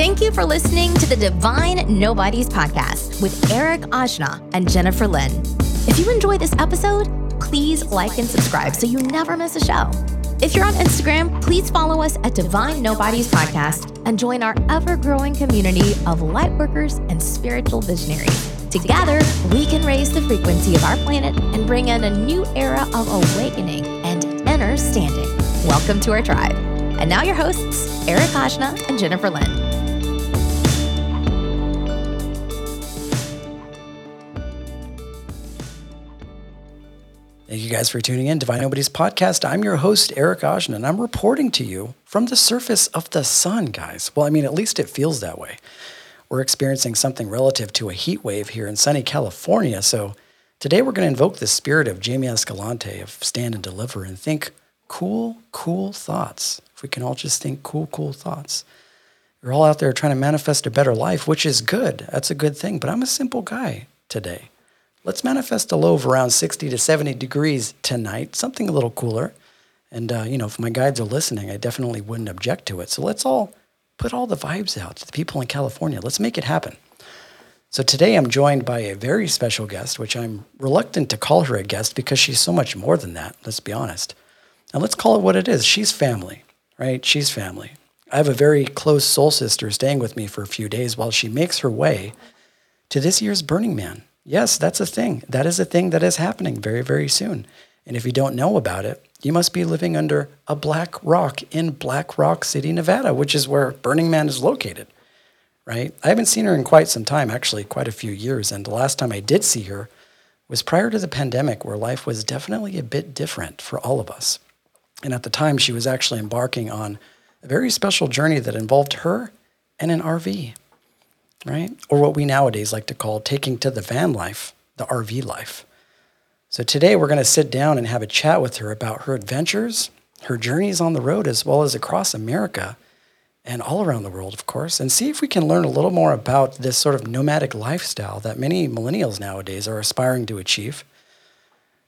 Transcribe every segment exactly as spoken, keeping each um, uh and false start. Thank you for listening to the Divine Nobodies Podcast with Eric Ajna and Jennifer Lynn. If you enjoy this episode, please like and subscribe so you never miss a show. If you're on Instagram, please follow us at Divine Nobodies Podcast and join our ever-growing community of lightworkers and spiritual visionaries. Together, we can raise the frequency of our planet and bring in a new era of awakening and understanding. Welcome to our tribe. And now your hosts, Eric Ajna and Jennifer Lynn. Thank you guys for tuning in to Divine Nobodies Podcast. I'm your host, Eric Ajna, and I'm reporting to you from the surface of the sun, guys. Well, I mean, at least it feels that way. We're experiencing something relative to a heat wave here in sunny California, so today we're going to invoke the spirit of Jamie Escalante of Stand and Deliver and think cool, cool thoughts. If we can all just think cool, cool thoughts. We're all out there trying to manifest a better life, which is good. That's a good thing. But I'm a simple guy today. Let's manifest a low of around sixty to seventy degrees tonight, something a little cooler. And, uh, you know, if my guides are listening, I definitely wouldn't object to it. So let's all put all the vibes out to the people in California. Let's make it happen. So today I'm joined by a very special guest, which I'm reluctant to call her a guest because she's so much more than that, let's be honest. And let's call it what it is. She's family, right? She's family. I have a very close soul sister staying with me for a few days while she makes her way to this year's Burning Man. Yes, that's a thing. That is a thing that is happening very, very soon. And if you don't know about it, you must be living under a black rock in Black Rock City, Nevada, which is where Burning Man is located. Right? I haven't seen her in quite some time, actually quite a few years, and the last time I did see her was prior to the pandemic, where life was definitely a bit different for all of us. And at the time, she was actually embarking on a very special journey that involved her and an R V, right? Or what we nowadays like to call taking to the van life, the R V life. So today, we're going to sit down and have a chat with her about her adventures, her journeys on the road, as well as across America, and all around the world, of course, and see if we can learn a little more about this sort of nomadic lifestyle that many millennials nowadays are aspiring to achieve.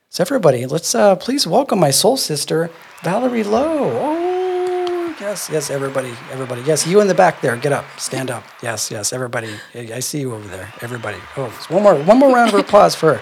So everybody, let's uh, please welcome my soul sister, Valerie Lowe. Oh, yes, yes, everybody, everybody. Yes, you in the back there, get up, stand up. Yes, yes, everybody. I see you over there, everybody. Oh, one more, one more round of applause for her.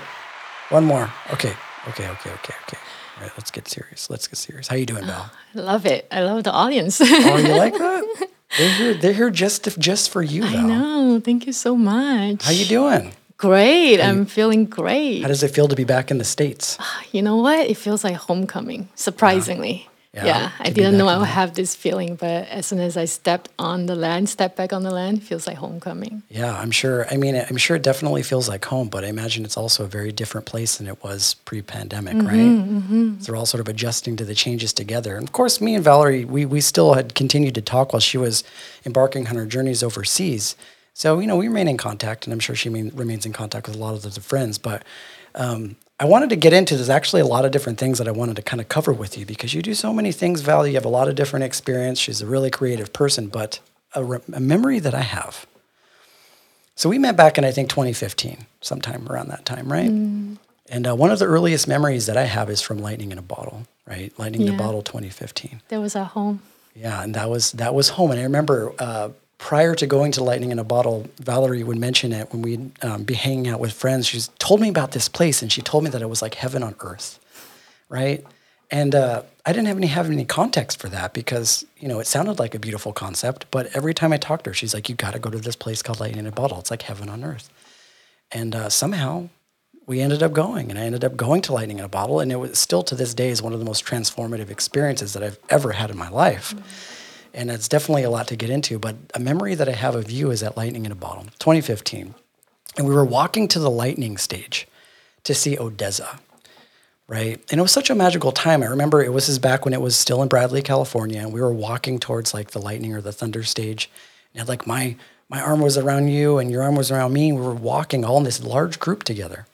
One more. Okay, okay, okay, okay, okay. All right, let's get serious. Let's get serious. How you doing, Val? Oh, I love it. I love the audience. Oh, you like that? They're here, they're here just to, just for you, Val. I know. Thank you so much. How you doing? Great. How I'm you, feeling great. How does it feel to be back in the States? You know what? It feels like homecoming, surprisingly. Yeah, yeah, yeah. I didn't know I would have this feeling, but as soon as I stepped on the land, stepped back on the land, it feels like homecoming. Yeah, I'm sure. I mean, I'm sure it definitely feels like home, but I imagine it's also a very different place than it was pre-pandemic, mm-hmm, right? Mm-hmm. So we're all sort of adjusting to the changes together. And of course, me and Valerie, we, we still had continued to talk while she was embarking on her journeys overseas. So, you know, we remain in contact, and I'm sure she mean, remains in contact with a lot of the friends, but... Um, I wanted to get into, there's actually a lot of different things that I wanted to kind of cover with you because you do so many things, Val. You have a lot of different experience. She's a really creative person, but a, re- a memory that I have. So we met back in, I think, twenty fifteen, sometime around that time, right? Mm. And uh, one of the earliest memories that I have is from Lightning in a Bottle, right? Lightning yeah. in a Bottle twenty fifteen. That was at home. Yeah, and that was that was home. And I remember uh, prior to going to Lightning in a Bottle, Valerie would mention it when we'd um, be hanging out with friends. She's told me about this place, and she told me that it was like heaven on earth, right? And uh, I didn't have any have any context for that because, you know, it sounded like a beautiful concept, but every time I talked to her, she's like, you got to go to this place called Lightning in a Bottle. It's like heaven on earth. And uh, somehow we ended up going, and I ended up going to Lightning in a Bottle, and it was still to this day is one of the most transformative experiences that I've ever had in my life. Mm-hmm. And it's definitely a lot to get into, but a memory that I have of you is at Lightning in a Bottle, twenty fifteen. And we were walking to the lightning stage to see Odesza, right? And it was such a magical time. I remember it was this back when it was still in Bradley, California, and we were walking towards like the lightning or the thunder stage. And like my, my arm was around you and your arm was around me. We were walking all in this large group together,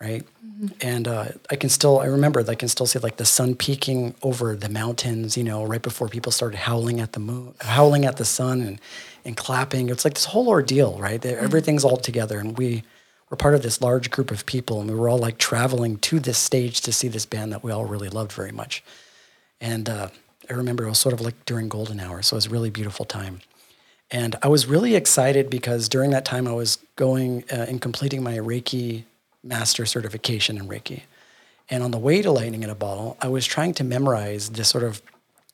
right? Mm-hmm. And uh, I can still, I remember, I can still see like the sun peeking over the mountains, you know, right before people started howling at the moon, howling at the sun and, and clapping. It's like this whole ordeal, right? Mm-hmm. Everything's all together. And we were part of this large group of people, and we were all like traveling to this stage to see this band that we all really loved very much. And uh, I remember it was sort of like during golden hour. So it was a really beautiful time. And I was really excited because during that time I was going uh, and completing my Reiki master certification in Reiki. And on the way to Lightning in a Bottle, I was trying to memorize this sort of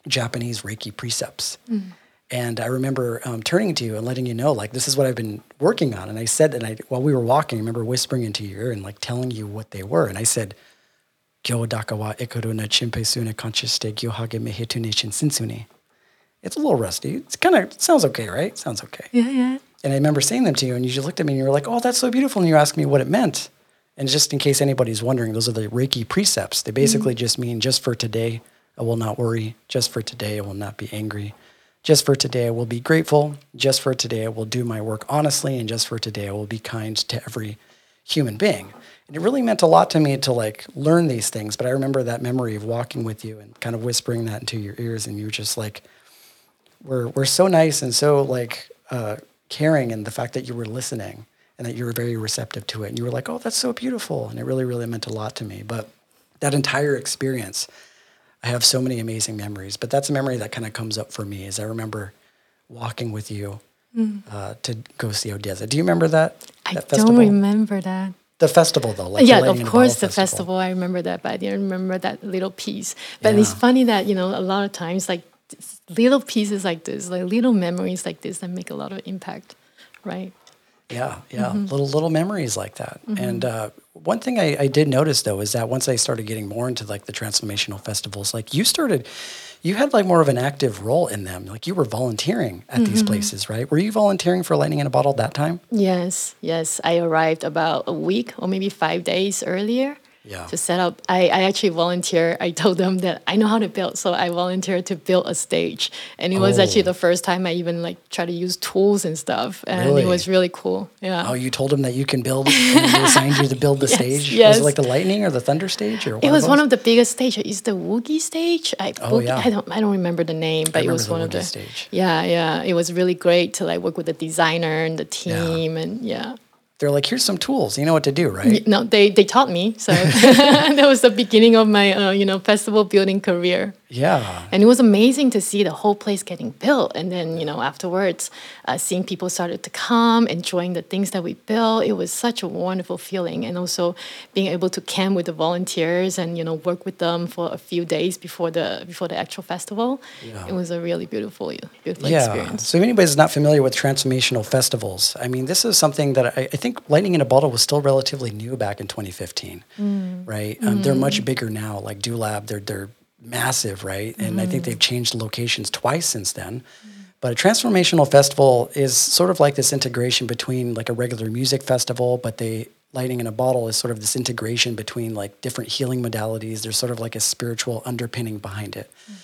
Japanese Reiki precepts. Mm. And I remember um, turning to you and letting you know, like, this is what I've been working on. And I said, and I, while we were walking, I remember whispering into your ear and like telling you what they were. And I said, Gyo Dakawa Ekoruna Chinpesuna Consciousite Gyohage Mehitune Shinsinsune. It's a little rusty. It's kind of, sounds okay, right? Sounds okay. Yeah, yeah. And I remember saying them to you, and you just looked at me and you were like, oh, that's so beautiful. And you asked me what it meant. And just in case anybody's wondering, those are the Reiki precepts. They basically mm-hmm. just mean, just for today, I will not worry. Just for today, I will not be angry. Just for today, I will be grateful. Just for today, I will do my work honestly. And just for today, I will be kind to every human being. And it really meant a lot to me to like learn these things. But I remember that memory of walking with you and kind of whispering that into your ears. And you were just like, we're we're so nice and so like uh, caring. And the fact that you were listening and that you were very receptive to it. And you were like, oh, that's so beautiful. And it really, really meant a lot to me. But that entire experience, I have so many amazing memories, but that's a memory that kind of comes up for me is I remember walking with you mm. uh, to go see Odesza. Do you remember that? I that don't festival? remember that. The festival, though. Like yeah, of course, the festival. festival. I remember that, but I didn't remember that little piece. But yeah. It's funny that, you know, a lot of times, like, little pieces like this, like little memories like this that make a lot of impact, right? Yeah, yeah, mm-hmm. little little memories like that. Mm-hmm. And uh, one thing I, I did notice though is that once I started getting more into like the transformational festivals, like you started, you had like more of an active role in them. Like you were volunteering at mm-hmm. these places, right? Were you volunteering for Lightning in a Bottle that time? Yes, yes. I arrived about a week or maybe five days earlier yeah. to set up. I, I actually volunteered. I told them that I know how to build, so I volunteered to build a stage. And it oh. was actually the first time I even like tried to use tools and stuff. And really? It was really cool. Yeah. Oh, you told them that you can build, and they assigned you to build the yes, stage? Yes. Was it like the Lightning or the Thunder stage? Or It was of one of the biggest stages. It's the Woogie stage. I, oh, Woogie, yeah. I don't I don't remember the name, but it was one Woogie of the... stage. Yeah, yeah. It was really great to like work with the designer and the team yeah. and yeah. They're like, here's some tools. You know what to do, right? No, they they taught me. So that was the beginning of my, uh, you know, festival building career. Yeah. And it was amazing to see the whole place getting built. And then, you know, afterwards, uh, seeing people started to come, enjoying the things that we built. It was such a wonderful feeling. And also being able to camp with the volunteers and, you know, work with them for a few days before the before the actual festival. Yeah. It was a really beautiful, beautiful yeah. experience. So if anybody's not familiar with transformational festivals, I mean, this is something that I, I think I think Lightning in a Bottle was still relatively new back in twenty fifteen, mm. right? Um, mm. They're much bigger now, like Do Lab, they're, they're massive, right? And mm. I think they've changed locations twice since then. Mm. But a transformational festival is sort of like this integration between like a regular music festival, but they Lightning in a Bottle is sort of this integration between like different healing modalities. There's sort of like a spiritual underpinning behind it. Mm-hmm.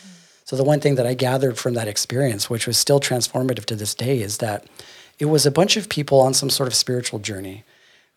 So the one thing that I gathered from that experience, which was still transformative to this day, is that it was a bunch of people on some sort of spiritual journey,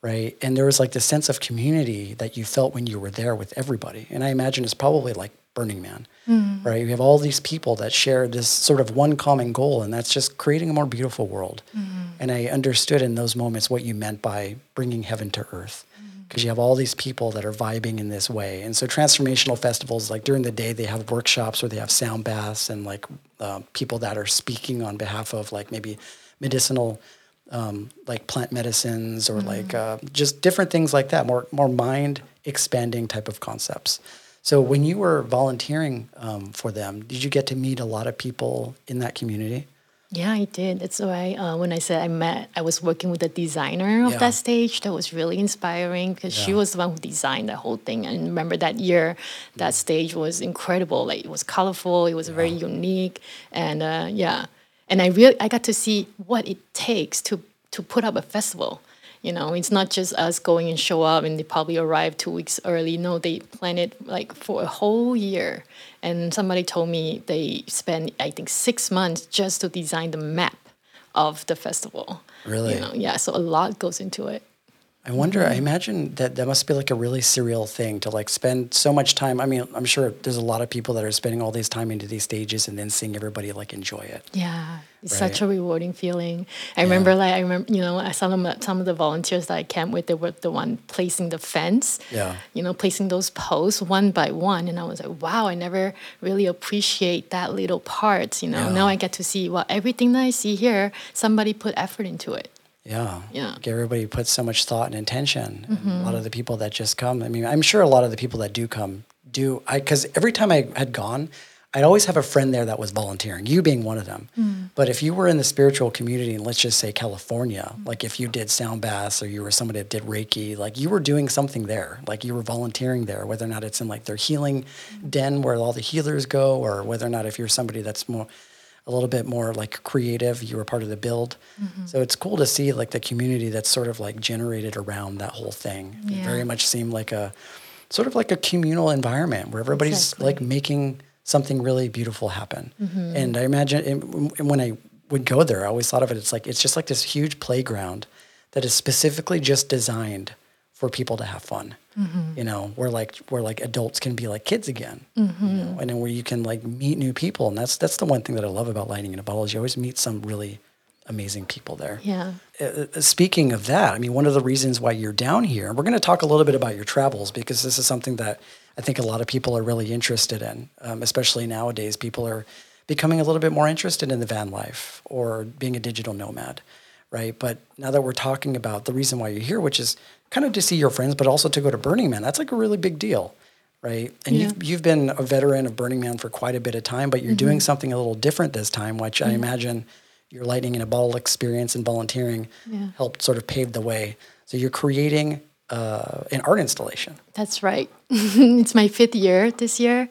right? And there was like this sense of community that you felt when you were there with everybody. And I imagine it's probably like Burning Man, mm-hmm. right? You have all these people that share this sort of one common goal, and that's just creating a more beautiful world. Mm-hmm. And I understood in those moments what you meant by bringing heaven to earth, because mm-hmm. you have all these people that are vibing in this way. And so transformational festivals, like during the day, they have workshops or they have sound baths and like uh, people that are speaking on behalf of like maybe medicinal, um, like plant medicines or mm-hmm. like uh, just different things like that, more more mind-expanding type of concepts. So when you were volunteering um, for them, did you get to meet a lot of people in that community? Yeah, I did. That's why uh, when I said I met, I was working with the designer of yeah. that stage. That was really inspiring because yeah. she was the one who designed that whole thing. And remember that year, that stage was incredible. Like it was colorful. It was yeah. very unique. And uh, yeah. And I really I got to see what it takes to to put up a festival. You know, it's not just us going and show up and they probably arrive two weeks early. No, they plan it like for a whole year. And somebody told me they spent, I think, six months just to design the map of the festival. Really? You know, yeah, so a lot goes into it. I wonder, mm-hmm. I imagine that that must be like a really surreal thing to like spend so much time. I mean, I'm sure there's a lot of people that are spending all this time into these stages and then seeing everybody like enjoy it. Yeah. It's right? such a rewarding feeling. I yeah. remember like, I remember, you know, some of, some of the volunteers that I camped with, they were the one placing the fence, yeah. you know, placing those posts one by one. And I was like, wow, I never really appreciate that little part. You know, yeah. now I get to see, well, everything that I see here, somebody put effort into it. Yeah. yeah. Everybody puts so much thought and intention. Mm-hmm. And a lot of the people that just come, I mean, I'm sure a lot of the people that do come do, I because every time I had gone, I'd always have a friend there that was volunteering, you being one of them. Mm. But if you were in the spiritual community, and let's just say California, mm. like if you did sound baths or you were somebody that did Reiki, like you were doing something there, like you were volunteering there, whether or not it's in like their healing mm. den where all the healers go, or whether or not if you're somebody that's more... a little bit more like creative, you were part of the build. Mm-hmm. So it's cool to see like the community that's sort of like generated around that whole thing. Yeah. It very much seemed like a, sort of like a communal environment where everybody's exactly. like making something really beautiful happen. Mm-hmm. And I imagine it, when I would go there, I always thought of it, it's like, it's just like this huge playground that is specifically just designed for people to have fun, mm-hmm. you know, where like where like adults can be like kids again, mm-hmm. you know, and then where you can like meet new people, and that's that's the one thing that I love about Lightning in a Bottle is you always meet some really amazing people there. Yeah. Uh, speaking of that, I mean, one of the reasons why you're down here, we're going to talk a little bit about your travels because this is something that I think a lot of people are really interested in, um, especially nowadays. People are becoming a little bit more interested in the van life or being a digital nomad, right? But now that we're talking about the reason why you're here, which is kind of to see your friends, but also to go to Burning Man. That's like a really big deal, right? And yeah. you've, you've been a veteran of Burning Man for quite a bit of time, but you're mm-hmm. doing something a little different this time, which mm-hmm. I imagine your Lightning in a Bottle experience and volunteering yeah. helped sort of pave the way. So you're creating uh, an art installation. That's right. It's my fifth year this year.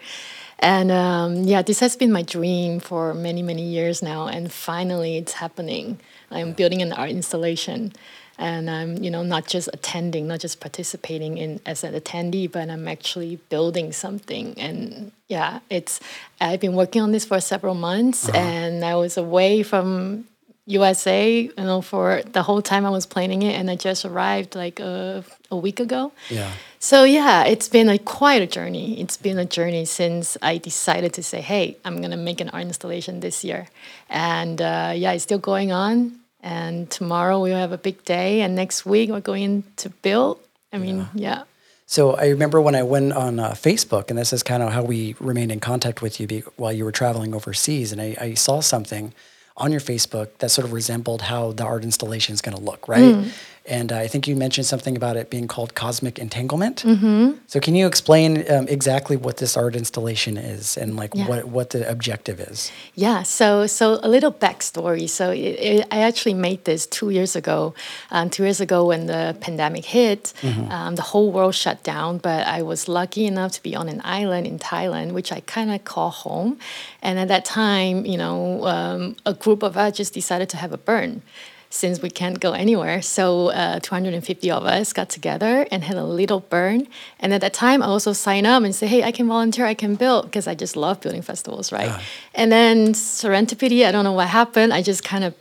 And um, yeah, this has been my dream for many, many years now. And finally, it's happening. I'm building an art installation. And I'm, you know, not just attending, not just participating in as an attendee, but I'm actually building something. And yeah, it's I've been working on this for several months, uh-huh. and I was away from U S A, you know, for the whole time I was planning it, and I just arrived like a, a week ago. Yeah. So yeah, it's been a quite a journey. It's been a journey since I decided to say, hey, I'm gonna make an art installation this year, and uh, yeah, it's still going on. And tomorrow we'll have a big day, and next week we're going to build. I mean, yeah. yeah. So I remember when I went on uh, Facebook, and this is kind of how we remained in contact with you be- while you were traveling overseas, and I, I saw something on your Facebook that sort of resembled how the art installation is going to look, right? Mm. And uh, I think you mentioned something about it being called Cosmic Entanglement. Mm-hmm. So can you explain um, exactly what this art installation is and like yeah. what what the objective is? Yeah, so so a little backstory. So it, it, I actually made this two years ago. Um, two years ago when the pandemic hit, mm-hmm. um, the whole world shut down, but I was lucky enough to be on an island in Thailand, which I kind of call home. And at that time, you know, um, a group of us just decided to have a burn. Since we can't go anywhere. So uh, two hundred fifty of us got together and had a little burn. And at that time, I also signed up and said, hey, I can volunteer, I can build, because I just love building festivals, right? Yeah. And then serendipity, I don't know what happened. I just kind of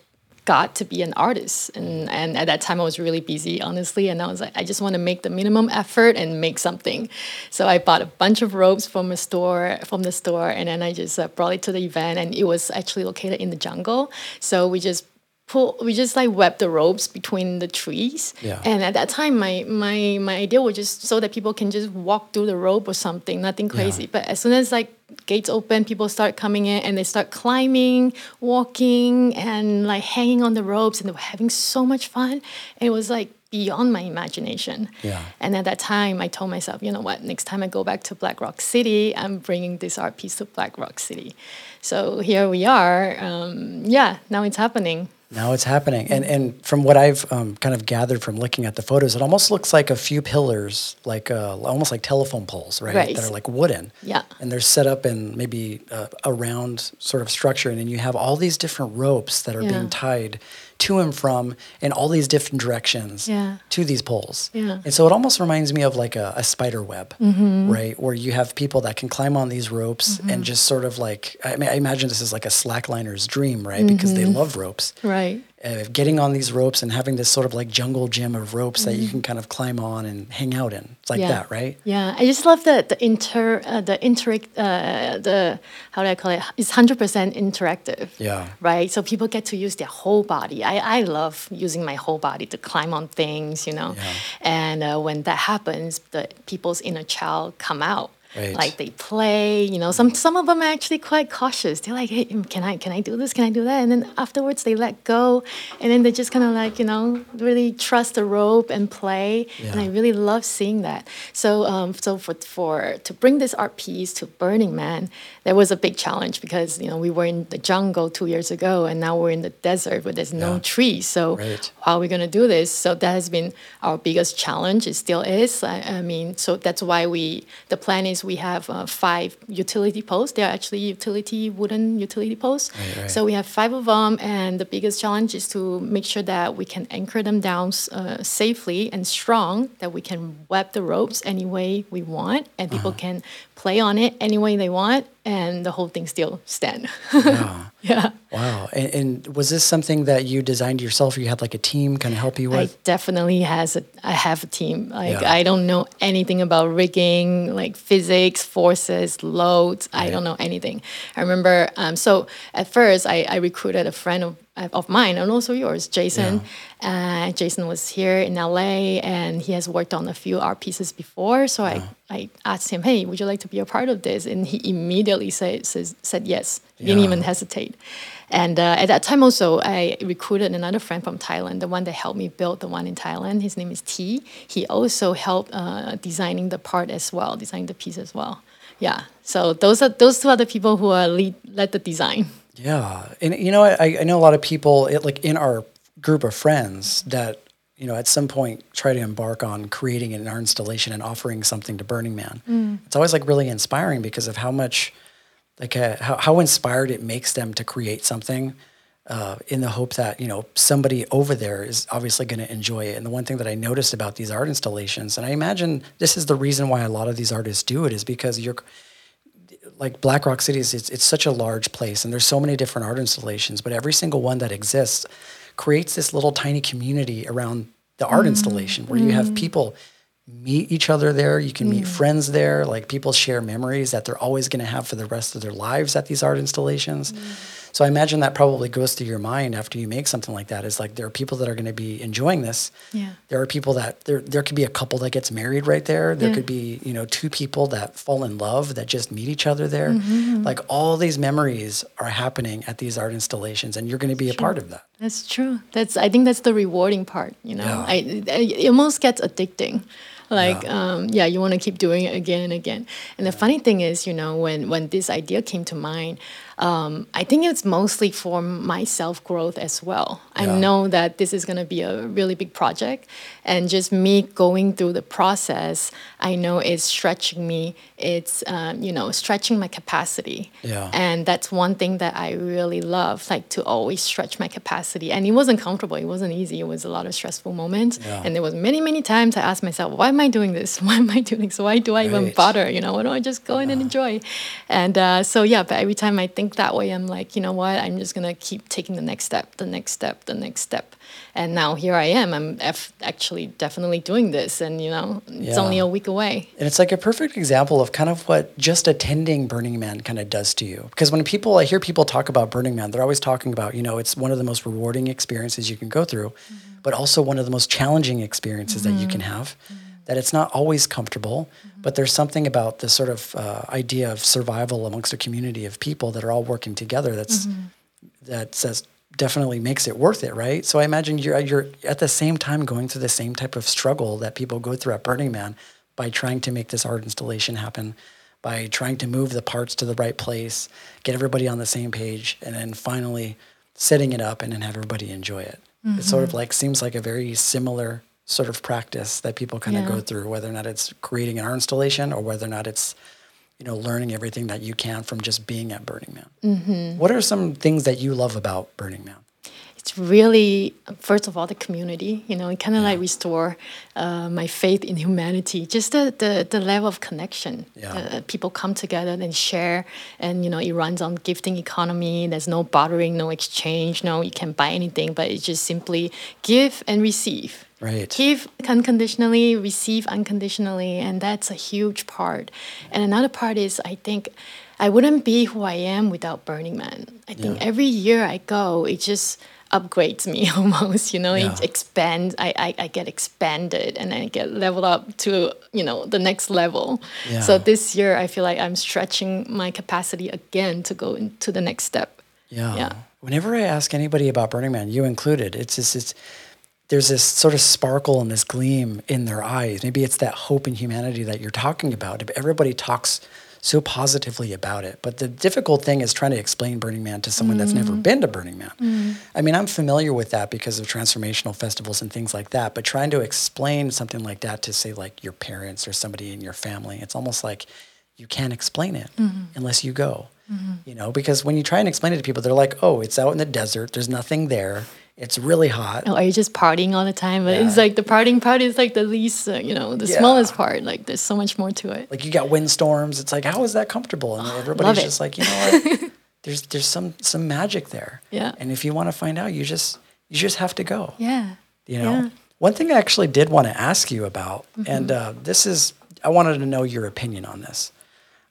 got to be an artist. And, and at that time, I was really busy, honestly. And I was like, I just want to make the minimum effort and make something. So I bought a bunch of ropes from a store, from the store. And then I just uh, brought it to the event. And it was actually located in the jungle. So we just Pull, we just like web the ropes between the trees. Yeah. And at that time, my, my my idea was just so that people can just walk through the rope or something, nothing crazy. Yeah. But as soon as like gates open, people start coming in and they start climbing, walking, and like hanging on the ropes, and they were having so much fun. And it was like beyond my imagination. Yeah. And at that time, I told myself, you know what, next time I go back to Black Rock City, I'm bringing this art piece to Black Rock City. So here we are. Um, yeah, now it's happening. Now it's happening. And and from what I've um, kind of gathered from looking at the photos, it almost looks like a few pillars, like uh, almost like telephone poles, right? right? That are like wooden. Yeah. And they're set up in maybe uh, a round sort of structure. And then you have all these different ropes that are yeah. being tied to and from in all these different directions yeah. to these poles. Yeah. And so it almost reminds me of like a, a spider web, mm-hmm. right? Where you have people that can climb on these ropes mm-hmm. and just sort of like, I mean, I imagine this is like a slackliner's dream, right? Mm-hmm. Because they love ropes. Right. uh, getting on these ropes and having this sort of like jungle gym of ropes mm-hmm. that you can kind of climb on and hang out in. It's like yeah. that, right? Yeah, I just love the the inter uh, the inter uh, the how do I call it? It's one hundred percent interactive. Yeah. Right. So people get to use their whole body. I I love using my whole body to climb on things, you know. Yeah. And uh, when that happens, the people's inner child come out. Right. Like they play, you know, some some of them are actually quite cautious. They're like, hey, can I can I do this? Can I do that? And then afterwards they let go. And then they just kind of like, you know, really trust the rope and play. Yeah. And I really love seeing that. So um, so for, for to bring this art piece to Burning Man, that was a big challenge because, you know, we were in the jungle two years ago and now we're in the desert where there's no yeah. trees. So right. how are we going to do this? So that has been our biggest challenge. It still is. I, I mean, so that's why we, the plan is we have uh, five utility posts. They're actually utility, wooden utility posts. Right, right. So we have five of them, and the biggest challenge is to make sure that we can anchor them down uh, safely and strong, that we can web the ropes any way we want, and people uh-huh. can play on it any way they want, and the whole thing still stand. Wow. Yeah. Wow. And, and was this something that you designed yourself? You had like a team kind of help you with? I definitely has a, I have a team. Like yeah. I don't know anything about rigging, like physics, forces, loads. Right. I don't know anything. I remember, um, so at first I, I recruited a friend of of mine and also yours, Jason. Yeah. Uh, Jason was here in L A and he has worked on a few art pieces before. So yeah. I, I asked him, hey, would you like to be a part of this? And he immediately said, says, said yes. He yeah. didn't even hesitate. And uh, at that time also, I recruited another friend from Thailand, the one that helped me build the one in Thailand. His name is Thi. He also helped uh, designing the part as well, designing the piece as well. Yeah. So those are those two are the people who are lead, led the design. Yeah. And, you know, I, I know a lot of people, it, like in our group of friends that, you know, at some point try to embark on creating an art installation and offering something to Burning Man. Mm. It's always like really inspiring because of how much, like uh, how, how inspired it makes them to create something uh, in the hope that, you know, somebody over there is obviously going to enjoy it. And the one thing that I noticed about these art installations, and I imagine this is the reason why a lot of these artists do it, is because you're... like Black Rock City, is, it's, it's such a large place and there's so many different art installations, but every single one that exists creates this little tiny community around the art mm. installation where mm. you have people meet each other there. You can mm. meet friends there. Like people share memories that they're always going to have for the rest of their lives at these art installations. Mm. So I imagine that probably goes through your mind after you make something like that. It's like there are people that are going to be enjoying this. Yeah. There are people that there there could be a couple that gets married right there. There yeah. could be, you know, two people that fall in love that just meet each other there. Mm-hmm. Like all these memories are happening at these art installations, and you're going to be that's a true. part of that. That's true. That's I think that's the rewarding part. You know, yeah. I, I it almost gets addicting. Like, yeah. Um, yeah, you want to keep doing it again and again. And the yeah. funny thing is, you know, when, when this idea came to mind, um, I think it's mostly for my self-growth as well. Yeah. I know that this is going to be a really big project. And just me going through the process, I know it's stretching me. It's, um, you know, stretching my capacity. Yeah. And that's one thing that I really love, like to always stretch my capacity. And it wasn't comfortable. It wasn't easy. It was a lot of stressful moments. Yeah. And there was many, many times I asked myself, why am I doing this? Why am I doing this? Why do I right. even bother? You know, why don't I just go yeah. in and enjoy? And uh, so, yeah, but every time I think that way, I'm like, you know what? I'm just going to keep taking the next step, the next step, the next step. And now here I am. I'm f- actually definitely doing this. And, you know, it's yeah. only a week away. And it's like a perfect example of kind of what just attending Burning Man kind of does to you. Because when people, I hear people talk about Burning Man, they're always talking about, you know, it's one of the most rewarding experiences you can go through, mm-hmm. but also one of the most challenging experiences mm-hmm. that you can have. Mm-hmm. That it's not always comfortable, mm-hmm. but there's something about this sort of uh, idea of survival amongst a community of people that are all working together that's mm-hmm. that says definitely makes it worth it, right? So I imagine you're you're at the same time going through the same type of struggle that people go through at Burning Man by trying to make this art installation happen, by trying to move the parts to the right place, get everybody on the same page, and then finally setting it up and then have everybody enjoy it. Mm-hmm. It sort of like seems like a very similar sort of practice that people kind yeah. of go through, whether or not it's creating an art installation or whether or not it's, you know, learning everything that you can from just being at Burning Man. Mm-hmm. What are some things that you love about Burning Man? it's really, first of all, the community, you know, it kind of yeah. like restore uh, my faith in humanity, just the, the, the level of connection. Yeah. Uh, people come together and share, and, you know, it runs on gifting economy. There's no bartering, no exchange, no, you can't buy anything, but it's just simply give and receive. Right. Give unconditionally, receive unconditionally, and that's a huge part. And another part is, I think, I wouldn't be who I am without Burning Man. I think yeah. every year I go, it just upgrades me almost, you know, yeah. it expands, I, I, I get expanded and I get leveled up to, you know, the next level. Yeah. So this year I feel like I'm stretching my capacity again to go into the next step. Yeah. yeah. Whenever I ask anybody about Burning Man, you included, it's just, it's, there's this sort of sparkle and this gleam in their eyes. Maybe it's that hope in humanity that you're talking about. Everybody talks so positively about it. But the difficult thing is trying to explain Burning Man to someone mm. that's never been to Burning Man. Mm. I mean, I'm familiar with that because of transformational festivals and things like that, but trying to explain something like that to, say, like your parents or somebody in your family, it's almost like you can't explain it mm-hmm. unless you go, mm-hmm. you know, because when you try and explain it to people, they're like, oh, it's out in the desert, there's nothing there. It's really hot. Oh, are you just partying all the time? But yeah. it's like the partying part is like the least, uh, you know, the yeah. smallest part. Like there's so much more to it. Like you got windstorms. It's like, how is that comfortable? And oh, everybody's just like, you know what? there's there's some some magic there. Yeah. And if you want to find out, you just you just have to go. Yeah. You know, yeah. one thing I actually did want to ask you about, mm-hmm. and uh, this is, I wanted to know your opinion on this.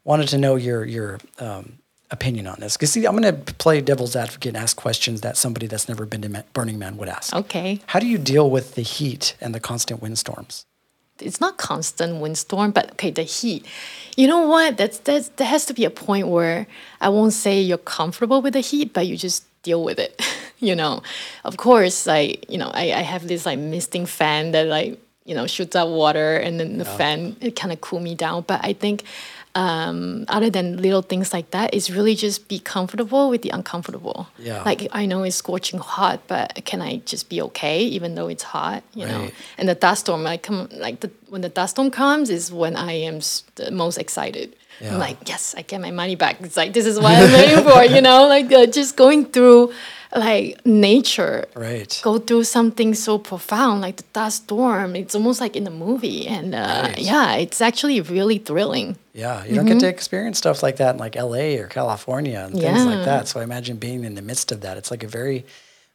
Wanted to know your your. Um, opinion on this. Because see, I'm going to play devil's advocate and ask questions that somebody that's never been to Burning Man would ask. Okay. How do you deal with the heat and the constant windstorms? It's not constant windstorm, but okay, the heat. You know what? That's, that's there has to be a point where I won't say you're comfortable with the heat, but you just deal with it. You know, of course, like, you know, I, I have this like misting fan that like, you know, shoots out water, and then the yeah. fan, it kind of cool me down. But I think Um, other than little things like that, it's really just be comfortable with the uncomfortable. Yeah. Like, I know it's scorching hot, but can I just be okay even though it's hot, you right. know? And the dust storm, I come, like the, when the dust storm comes is when I am the most excited. Yeah. I'm like, yes, I get my money back. It's like, this is what I'm waiting for, you know? Like uh, just going through like nature, right? Go through something so profound, like the dust storm. It's almost like in a movie, and uh, right. yeah, it's actually really thrilling. Yeah, you mm-hmm. don't get to experience stuff like that in like L A or California and yeah. things like that. So I imagine being in the midst of that, it's like a very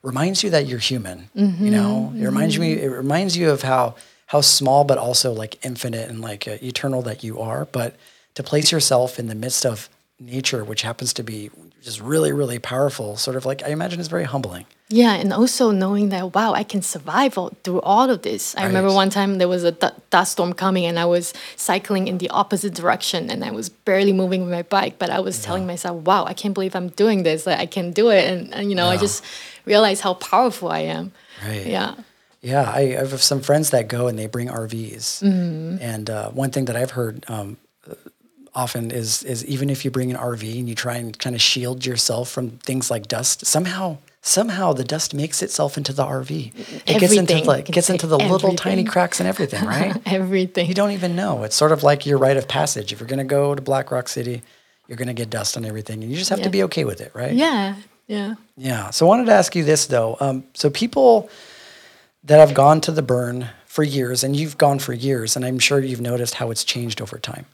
reminds you that you're human. Mm-hmm. You know, it reminds mm-hmm. me. It reminds you of how how small, but also like infinite and like uh, eternal that you are. But to place yourself in the midst of nature, which happens to be just really, really powerful, sort of like, I imagine it's very humbling. Yeah, and also knowing that, wow, I can survive all, through all of this. I right. remember one time there was a d- dust storm coming, and I was cycling in the opposite direction, and I was barely moving with my bike, but I was yeah. telling myself, wow, I can't believe I'm doing this, like, I can do it, and, and you know, yeah. I just realized how powerful I am. Right. Yeah. Yeah, I, I have some friends that go, and they bring R Vs, mm-hmm. and uh, one thing that I've heard um, often is is even if you bring an R V and you try and kind of shield yourself from things like dust, somehow somehow the dust makes itself into the R V. It everything gets into like gets into the everything. Little tiny cracks and everything, right? Everything. You don't even know. It's sort of like your rite of passage. If you're going to go to Black Rock City, you're going to get dust on everything, and you just have yeah. to be okay with it, right? Yeah, yeah, yeah. So I wanted to ask you this though. Um, so people that have gone to the burn for years, and you've gone for years, and I'm sure you've noticed how it's changed over time.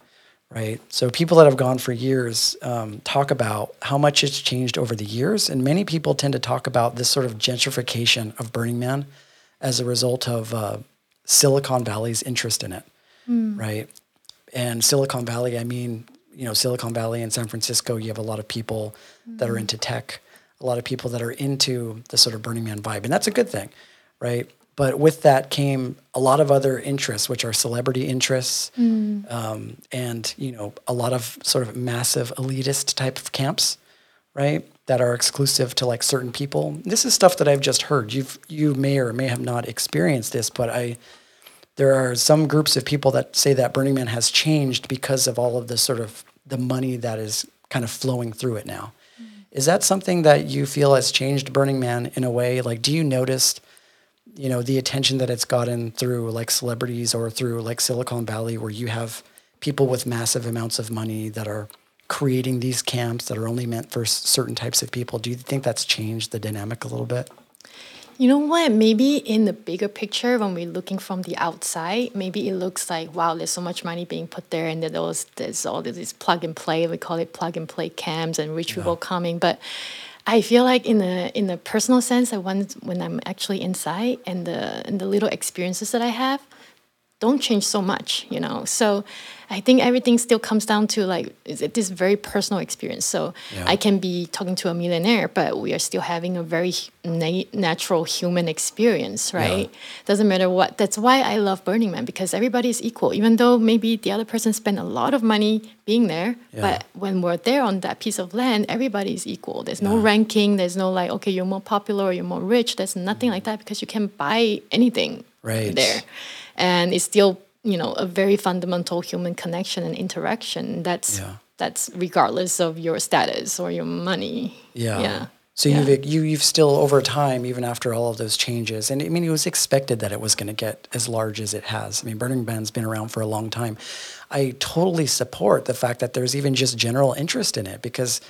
Right. So people that have gone for years um, talk about how much it's changed over the years. And many people tend to talk about this sort of gentrification of Burning Man as a result of uh, Silicon Valley's interest in it. Mm. Right. And Silicon Valley, I mean, you know, Silicon Valley and San Francisco, you have a lot of people mm. that are into tech, a lot of people that are into the sort of Burning Man vibe. And that's a good thing. Right. But with that came a lot of other interests, which are celebrity interests, mm. um, and you know, a lot of sort of massive elitist type of camps, right? That are exclusive to like certain people. This is stuff that I've just heard. You've you may or may have not experienced this, but I there are some groups of people that say that Burning Man has changed because of all of the sort of the money that is kind of flowing through it now. Mm. Is that something that you feel has changed Burning Man in a way? Like, do you notice, you know, the attention that it's gotten through like celebrities or through like Silicon Valley, where you have people with massive amounts of money that are creating these camps that are only meant for certain types of people? Do you think that's changed the dynamic a little bit? You know what? Maybe in the bigger picture, when we're looking from the outside, maybe it looks like, wow, there's so much money being put there, and that there's, there's all this plug and play. We call it plug and play camps and rich people yeah. coming. But I feel like in the in the personal sense, I want when I'm actually inside and the and the little experiences that I have don't change so much, you know. So I think everything still comes down to like is it this very personal experience. So yeah. I can be talking to a millionaire, but we are still having a very na- natural human experience, right? Yeah. Doesn't matter what. That's why I love Burning Man, because everybody is equal, even though maybe the other person spent a lot of money being there. Yeah. But when we're there on that piece of land, everybody is equal. There's no yeah. ranking. There's no like, okay, you're more popular or you're more rich. There's nothing mm-hmm. like that, because you can buy anything right. there. And it's still, you know, a very fundamental human connection and interaction. That's yeah. that's regardless of your status or your money. Yeah. yeah. So yeah. you've you, you've still over time, even after all of those changes, and I mean, it was expected that it was going to get as large as it has. I mean, Burning Man's been around for a long time. I totally support the fact that there's even just general interest in it, because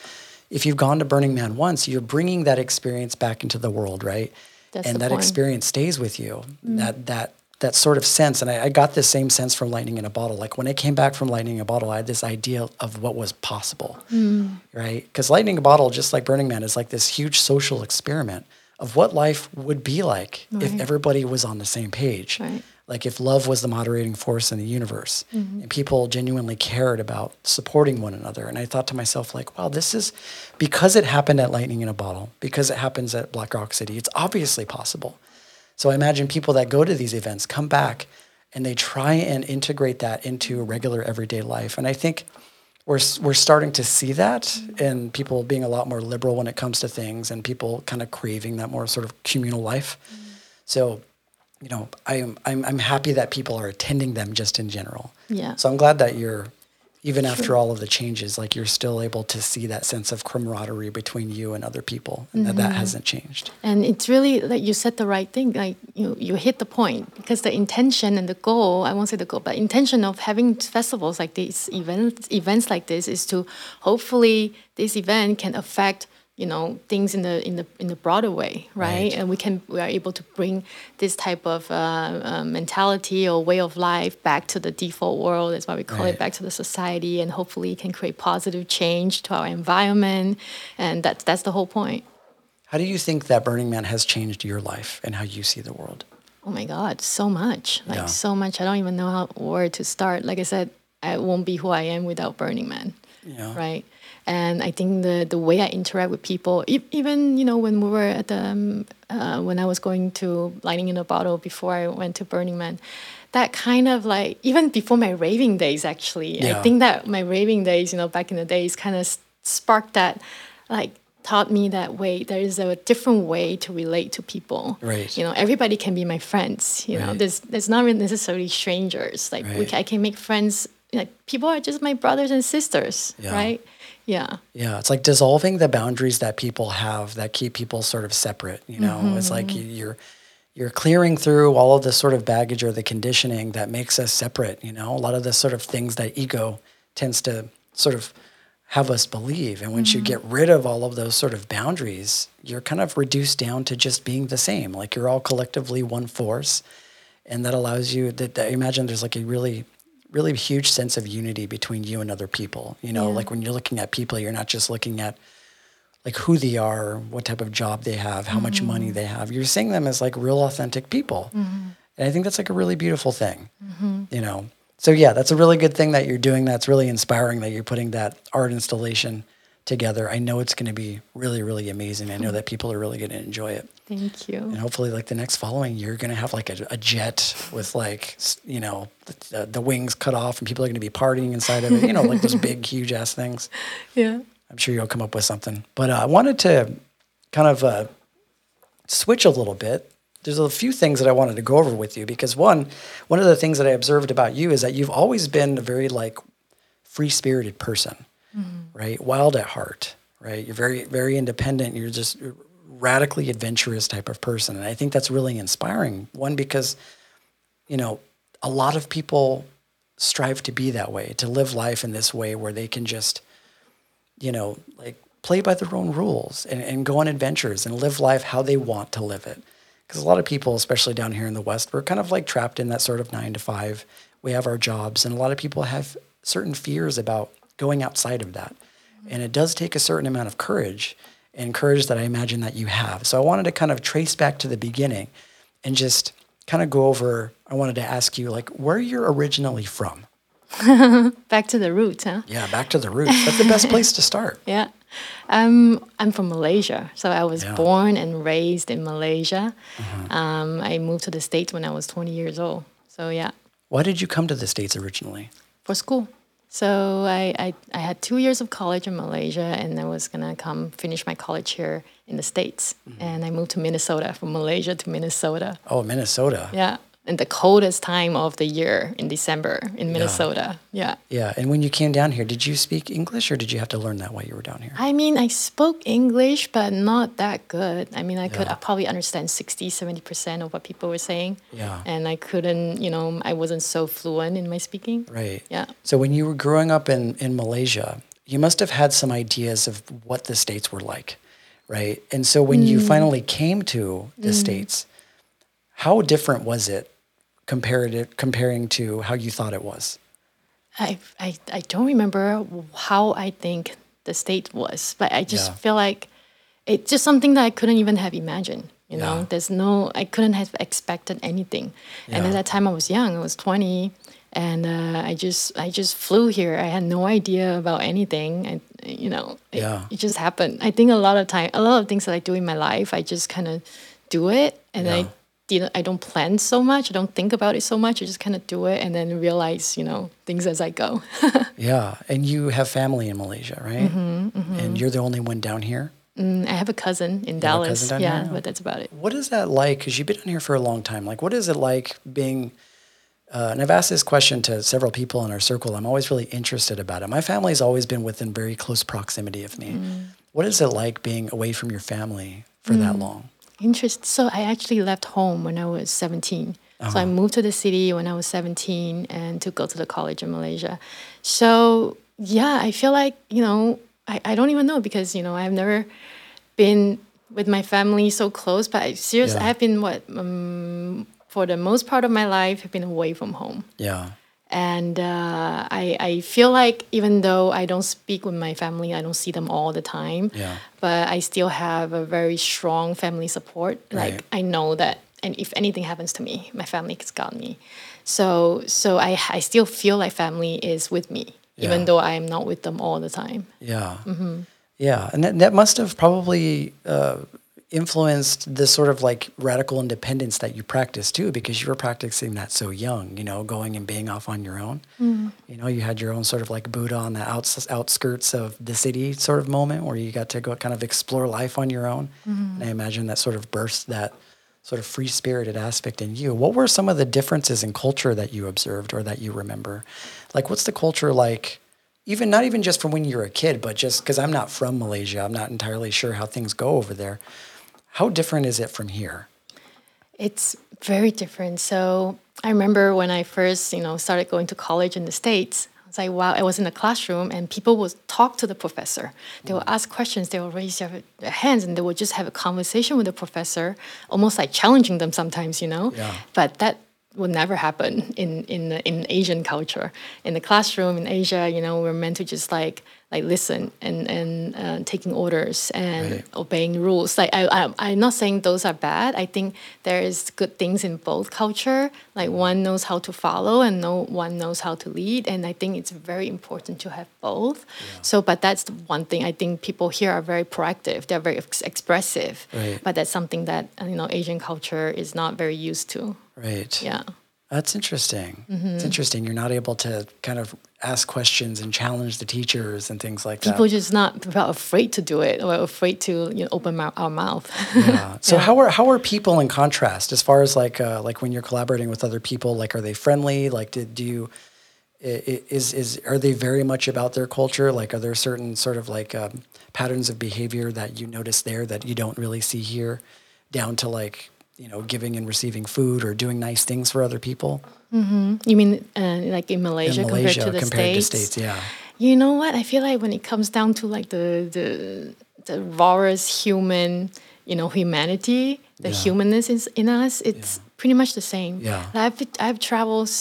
if you've gone to Burning Man once, you're bringing that experience back into the world, right? That's and that point. Experience stays with you. Mm. That that. That sort of sense, and I, I got this same sense from Lightning in a Bottle. Like when I came back from Lightning in a Bottle, I had this idea of what was possible, mm. right? Because Lightning in a Bottle, just like Burning Man, is like this huge social experiment of what life would be like right. if everybody was on the same page. Right. Like if love was the moderating force in the universe, mm-hmm. and people genuinely cared about supporting one another. And I thought to myself, like, wow, this is, because it happened at Lightning in a Bottle, because it happens at Black Rock City, it's obviously possible. So I imagine people that go to these events come back and they try and integrate that into regular everyday life. And I think we're we're starting to see that, and people being a lot more liberal when it comes to things, and people kind of craving that more sort of communal life. Mm-hmm. So, you know, I'm I'm I'm happy that people are attending them just in general. Yeah. So I'm glad that you're, even sure. after all of the changes, like you're still able to see that sense of camaraderie between you and other people, and mm-hmm. that, that hasn't changed. And it's really that like you said the right thing, like you you hit the point, because the intention and the goal, I won't say the goal, but intention of having festivals like these, events events like this, is to hopefully this event can affect, you know, things in the in the in the broader way, right? right. And we can we are able to bring this type of uh, uh, mentality or way of life back to the default world. That's why we call right. it back to the society, and hopefully can create positive change to our environment. And that's that's the whole point. How do you think that Burning Man has changed your life and how you see the world? Oh my God, so much! Like yeah. so much. I don't even know how where to start. Like I said, I won't be who I am without Burning Man. Yeah. Right. And I think the, the way I interact with people, e- even, you know, when we were at the, um, uh, when I was going to Lightning in a Bottle before I went to Burning Man, that kind of like, even before my raving days, actually, yeah. I think that my raving days, you know, back in the days kind of sparked that, like, taught me that way. There is a different way to relate to people. Right. You know, everybody can be my friends, you right. know, there's, there's not really necessarily strangers. Like, right. we can, I can make friends, like, people are just my brothers and sisters, yeah. right? Yeah. Yeah. It's like dissolving the boundaries that people have that keep people sort of separate, you know, mm-hmm. it's like you're, you're clearing through all of the sort of baggage or the conditioning that makes us separate, you know, a lot of the sort of things that ego tends to sort of have us believe. And once mm-hmm. you get rid of all of those sort of boundaries, you're kind of reduced down to just being the same. Like you're all collectively one force. And that allows you that, that I imagine there's like a really really huge sense of unity between you and other people. You know, yeah. like when you're looking at people, you're not just looking at like who they are, what type of job they have, how mm-hmm. much money they have. You're seeing them as like real authentic people. Mm-hmm. And I think that's like a really beautiful thing, mm-hmm. you know? So yeah, that's a really good thing that you're doing. That's really inspiring that you're putting that art installation together. I know it's going to be really, really amazing. I know that people are really going to enjoy it. Thank you. And hopefully like the next following, you're going to have like a, a jet with like, you know, the, the wings cut off and people are going to be partying inside of it, you know, like those big, huge ass things. Yeah. I'm sure you'll come up with something. But uh, I wanted to kind of uh, switch a little bit. There's a few things that I wanted to go over with you, because one, one of the things that I observed about you is that you've always been a very like free-spirited person. Mm-hmm. Right? Wild at heart, right? You're very, very independent. You're just a radically adventurous type of person. And I think that's really inspiring. One, because, you know, a lot of people strive to be that way, to live life in this way where they can just, you know, like play by their own rules and, and go on adventures and live life how they want to live it. Because a lot of people, especially down here in the West, we're kind of like trapped in that sort of nine to five. We have our jobs, and a lot of people have certain fears about going outside of that. And it does take a certain amount of courage, and courage that I imagine that you have. So I wanted to kind of trace back to the beginning and just kind of go over, I wanted to ask you, like, where you're originally from. Back to the roots, huh? Yeah, back to the roots. That's the best place to start. Yeah. Um, I'm from Malaysia, so I was yeah. born and raised in Malaysia. Mm-hmm. Um, I moved to the States when I was twenty years old, so yeah. Why did you come to the States originally? For school. So I, I, I had two years of college in Malaysia, and I was going to come finish my college here in the States. Mm-hmm. And I moved to Minnesota, from Malaysia to Minnesota. Oh, Minnesota. Yeah, and the coldest time of the year in December in Minnesota. Yeah. Yeah, yeah. And when you came down here, did you speak English, or did you have to learn that while you were down here? I mean, I spoke English, but not that good. I mean, I yeah. could I probably understand sixty, seventy percent of what people were saying. Yeah. And I couldn't, you know, I wasn't so fluent in my speaking. Right. Yeah. So when you were growing up in, in Malaysia, you must have had some ideas of what the States were like, right? And so when mm. you finally came to the mm. States, how different was it? Comparative, comparing to how you thought it was? I, I I don't remember how I think the state was, but I just yeah. feel like it's just something that I couldn't even have imagined. You yeah. know, there's no, I couldn't have expected anything. Yeah. And at that time I was young, I was twenty, and uh, I just I just flew here. I had no idea about anything, and you know, it, yeah. it just happened. I think a lot of time, a lot of things that I do in my life, I just kind of do it, and yeah. I. I don't plan so much. I don't think about it so much. I just kind of do it and then realize, you know, things as I go. Yeah. And you have family in Malaysia, right? Mm-hmm, mm-hmm. And you're the only one down here? Mm, I have a cousin in you Dallas. Cousin down yeah, here? But that's about it. What is that like? Because you've been down here for a long time. Like, what is it like being, uh, and I've asked this question to several people in our circle. I'm always really interested about it. My family's always been within very close proximity of me. Mm. What is it like being away from your family for mm. that long? Interest. So I actually left home when I was seventeen. Uh-huh. So I moved to the city when I was seventeen and to go to the college in Malaysia. So yeah, I feel like, you know, I, I don't even know because, you know, I've never been with my family so close. But I, seriously, yeah. I've been what, um, for the most part of my life, I've been away from home. Yeah. And uh, I, I feel like even though I don't speak with my family, I don't see them all the time, yeah. but I still have a very strong family support. Right. Like I know that, and if anything happens to me, my family has got me. So so I, I still feel like family is with me, yeah. even though I am not with them all the time. Yeah, mm-hmm. yeah, and that, that must have probably uh, influenced this sort of like radical independence that you practice too, because you were practicing that so young, you know, going and being off on your own. Mm. You know, you had your own sort of like Buddha on the outs- outskirts of the city sort of moment where you got to go kind of explore life on your own. Mm. And I imagine that sort of burst that sort of free-spirited aspect in you. What were some of the differences in culture that you observed or that you remember? Like, what's the culture like? Even not even just from when you were a kid, but just because I'm not from Malaysia, I'm not entirely sure how things go over there. How different is it from here? It's very different. So I remember when I first, you know, started going to college in the States, I was like, wow, I was in the classroom and people would talk to the professor. They would ask questions, they would raise their hands, and they would just have a conversation with the professor, almost like challenging them sometimes, you know? Yeah. But that would never happen in, in, in Asian culture. In the classroom in Asia, you know, we're meant to just like, like listen and and uh, taking orders and right. obeying rules. Like I, I, I'm not saying those are bad. I think there is good things in both culture. Like one knows how to follow and no one knows how to lead. And I think it's very important to have both. Yeah. So, but that's the one thing I think people here are very proactive. They're very ex- expressive. Right. But that's something that, you know, Asian culture is not very used to. Right. Yeah. That's interesting. It's mm-hmm. interesting. You're not able to kind of ask questions and challenge the teachers and things like that. People just not afraid to do it or afraid to, you know, open our, our mouth. Yeah. So yeah. how are how are people in contrast as far as like uh, like when you're collaborating with other people? Like, are they friendly? Like, do, do you is is are they very much about their culture? Like, are there certain sort of like um, patterns of behavior that you notice there that you don't really see here? Down to like, you know, giving and receiving food or doing nice things for other people. Mm-hmm. You mean uh, like in Malaysia, in Malaysia compared to the compared States? To States, yeah. You know what? I feel like when it comes down to like the the the rawest human, you know, humanity, the yeah. humanness is in us. It's yeah. pretty much the same. Yeah. I've I've traveled,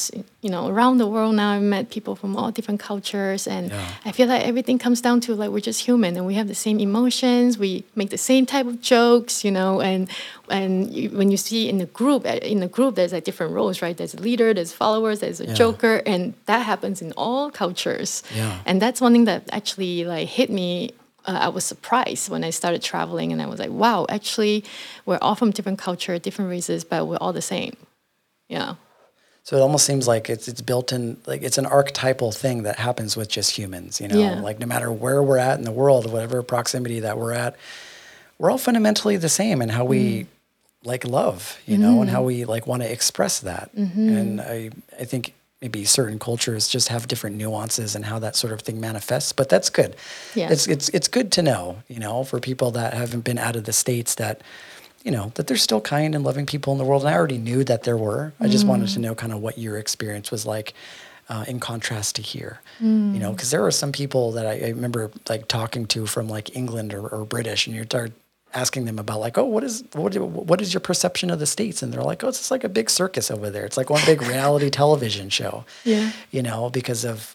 you know, around the world now. I've met people from all different cultures, and yeah. I feel like everything comes down to like we're just human, and we have the same emotions. We make the same type of jokes, you know. And and you, when you see in the group, in the group, there's like different roles, right? There's a leader, there's followers, there's a yeah. joker, and that happens in all cultures. Yeah. And that's one thing that actually like hit me. Uh, I was surprised when I started traveling, and I was like, wow, actually, we're all from different culture, different races, but we're all the same. Yeah. So it almost seems like it's it's built in, like it's an archetypal thing that happens with just humans, you know, yeah. like no matter where we're at in the world, whatever proximity that we're at, we're all fundamentally the same in how we mm. like love, you mm-hmm. know, and how we like want to express that. Mm-hmm. And I, I think maybe certain cultures just have different nuances and how that sort of thing manifests, but that's good. Yeah. It's it's it's good to know, you know, for people that haven't been out of the States that, you know, that there's still kind and loving people in the world. And I already knew that there were. I just mm. wanted to know kind of what your experience was like uh, in contrast to here, mm. you know, because there are some people that I, I remember like talking to from like England or, or British, and you're talking asking them about like, oh, what is what what is your perception of the States? And they're like, oh, it's just like a big circus over there. It's like one big reality television show, yeah. you know, because of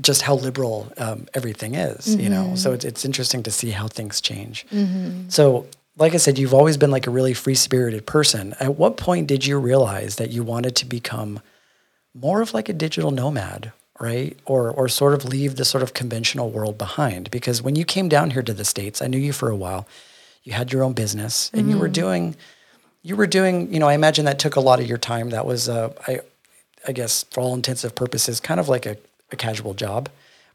just how liberal um, everything is, mm-hmm. you know. So it's it's interesting to see how things change. Mm-hmm. So like I said, you've always been like a really free-spirited person. At what point did you realize that you wanted to become more of like a digital nomad, right? Or or sort of leave the sort of conventional world behind? Because when you came down here to the States, I knew you for a while. You had your own business, and mm-hmm. you were doing, you were doing, you know, I imagine that took a lot of your time. That was, uh, I, I guess, for all intents and purposes, kind of like a, a casual job.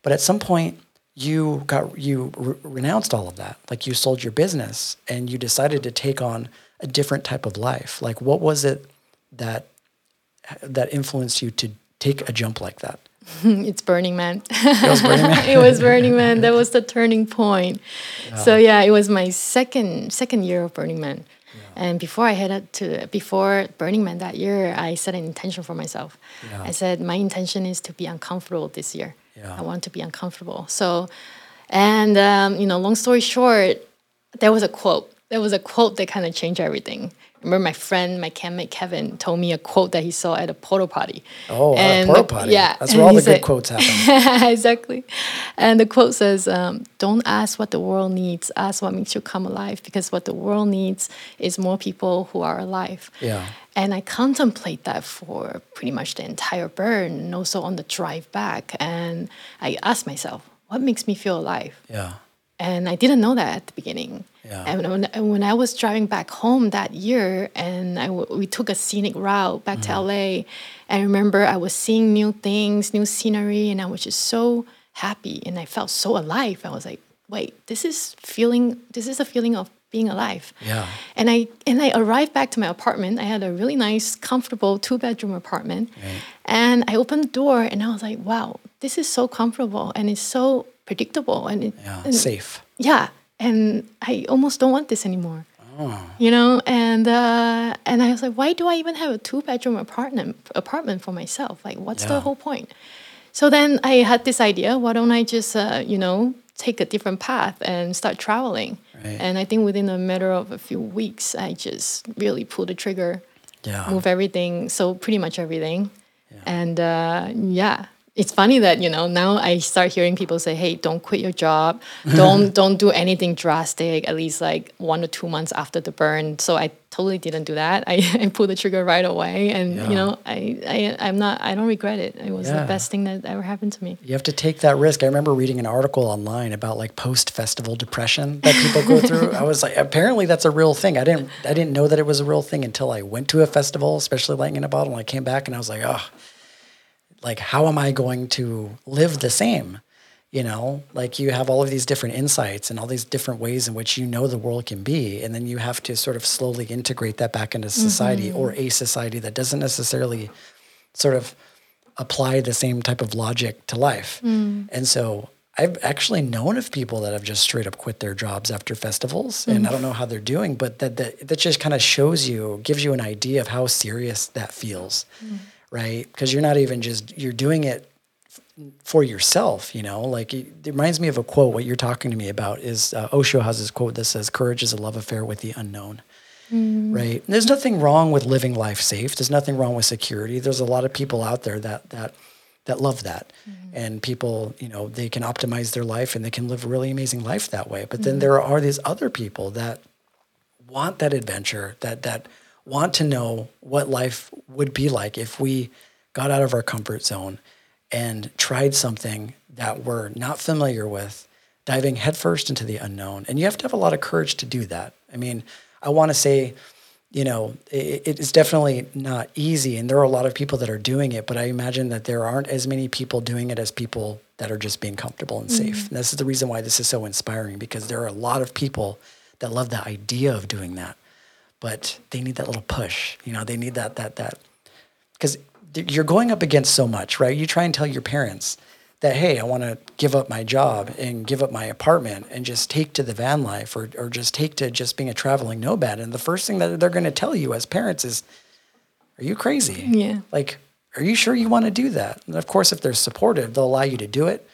But at some point, you got, you re- renounced all of that. Like you sold your business, and you decided to take on a different type of life. Like, what was it that that influenced you to take a jump like that? It's Burning Man. It was Burning Man. It was Burning Man. That was the turning point. Yeah. So yeah, it was my second second year of Burning Man, yeah. and before I headed to before Burning Man that year, I set an intention for myself. Yeah. I said my intention is to be uncomfortable this year. Yeah. I want to be uncomfortable. So, and um, you know, long story short, there was a quote. There was a quote that kind of changed everything. Remember my friend, my campmate Kevin, told me a quote that he saw at a porta potty. Oh, and, a porta potty. Yeah. That's where all the said, good quotes happen. Exactly. And the quote says, um, don't ask what the world needs. Ask what makes you come alive, because what the world needs is more people who are alive. Yeah. And I contemplate that for pretty much the entire burn, and also on the drive back. And I asked myself, what makes me feel alive? Yeah. And I didn't know that at the beginning. Yeah. And when, when I was driving back home that year, and I w- we took a scenic route back mm-hmm. to L A, I remember I was seeing new things, new scenery, and I was just so happy, and I felt so alive. I was like, wait, this is feeling. This is a feeling of being alive. Yeah. And I and I arrived back to my apartment. I had a really nice, comfortable two-bedroom apartment, right. and I opened the door, and I was like, wow, this is so comfortable, and it's so predictable, and, it, yeah, and safe. Yeah. And I almost don't want this anymore, oh. you know. And uh, and I was like, why do I even have a two-bedroom apartment apartment for myself? Like, what's yeah. the whole point? So then I had this idea: why don't I just, uh, you know, take a different path and start traveling? Right. And I think within a matter of a few weeks, I just really pulled the trigger, yeah. move everything, so pretty much everything, yeah. and uh, yeah. It's funny that, you know, now I start hearing people say, hey, don't quit your job. Don't don't do anything drastic, at least like one or two months after the burn. So I totally didn't do that. I, I pulled the trigger right away. And, yeah. you know, I, I, I'm not, I don't regret it. It was yeah. the best thing that ever happened to me. You have to take that risk. I remember reading an article online about like post-festival depression that people go through. I was like, apparently that's a real thing. I didn't I didn't know that it was a real thing until I went to a festival, especially Lightning in a Bottle. And I came back and I was like, oh. Like, how am I going to live the same? You know, like you have all of these different insights and all these different ways in which you know the world can be. And then you have to sort of slowly integrate that back into society mm-hmm. or a society that doesn't necessarily sort of apply the same type of logic to life. Mm. And so I've actually known of people that have just straight up quit their jobs after festivals. Mm. And I don't know how they're doing, but that that, that just kind of shows you, gives you an idea of how serious that feels. Mm. Right? Because you're not even just, you're doing it for yourself, you know, like it, it reminds me of a quote. What you're talking to me about is uh, Osho has this quote that says, courage is a love affair with the unknown. Mm. Right. And there's nothing wrong with living life safe. There's nothing wrong with security. There's a lot of people out there that, that, that love that. Mm. And people, you know, they can optimize their life and they can live a really amazing life that way. But mm. then there are these other people that want that adventure, that, that want to know what life would be like if we got out of our comfort zone and tried something that we're not familiar with, diving headfirst into the unknown. And you have to have a lot of courage to do that. I mean, I want to say, you know, it, it's definitely not easy. And there are a lot of people that are doing it, but I imagine that there aren't as many people doing it as people that are just being comfortable and safe. Mm-hmm. And this is the reason why this is so inspiring, because there are a lot of people that love the idea of doing that, but they need that little push. You know, they need that, that, that, because you're going up against so much, right? You try and tell your parents that, hey, I want to give up my job and give up my apartment and just take to the van life or or just take to just being a traveling nomad. And the first thing that they're going to tell you as parents is, are you crazy? Yeah. Like, are you sure you want to do that? And of course, if they're supportive, they'll allow you to do it.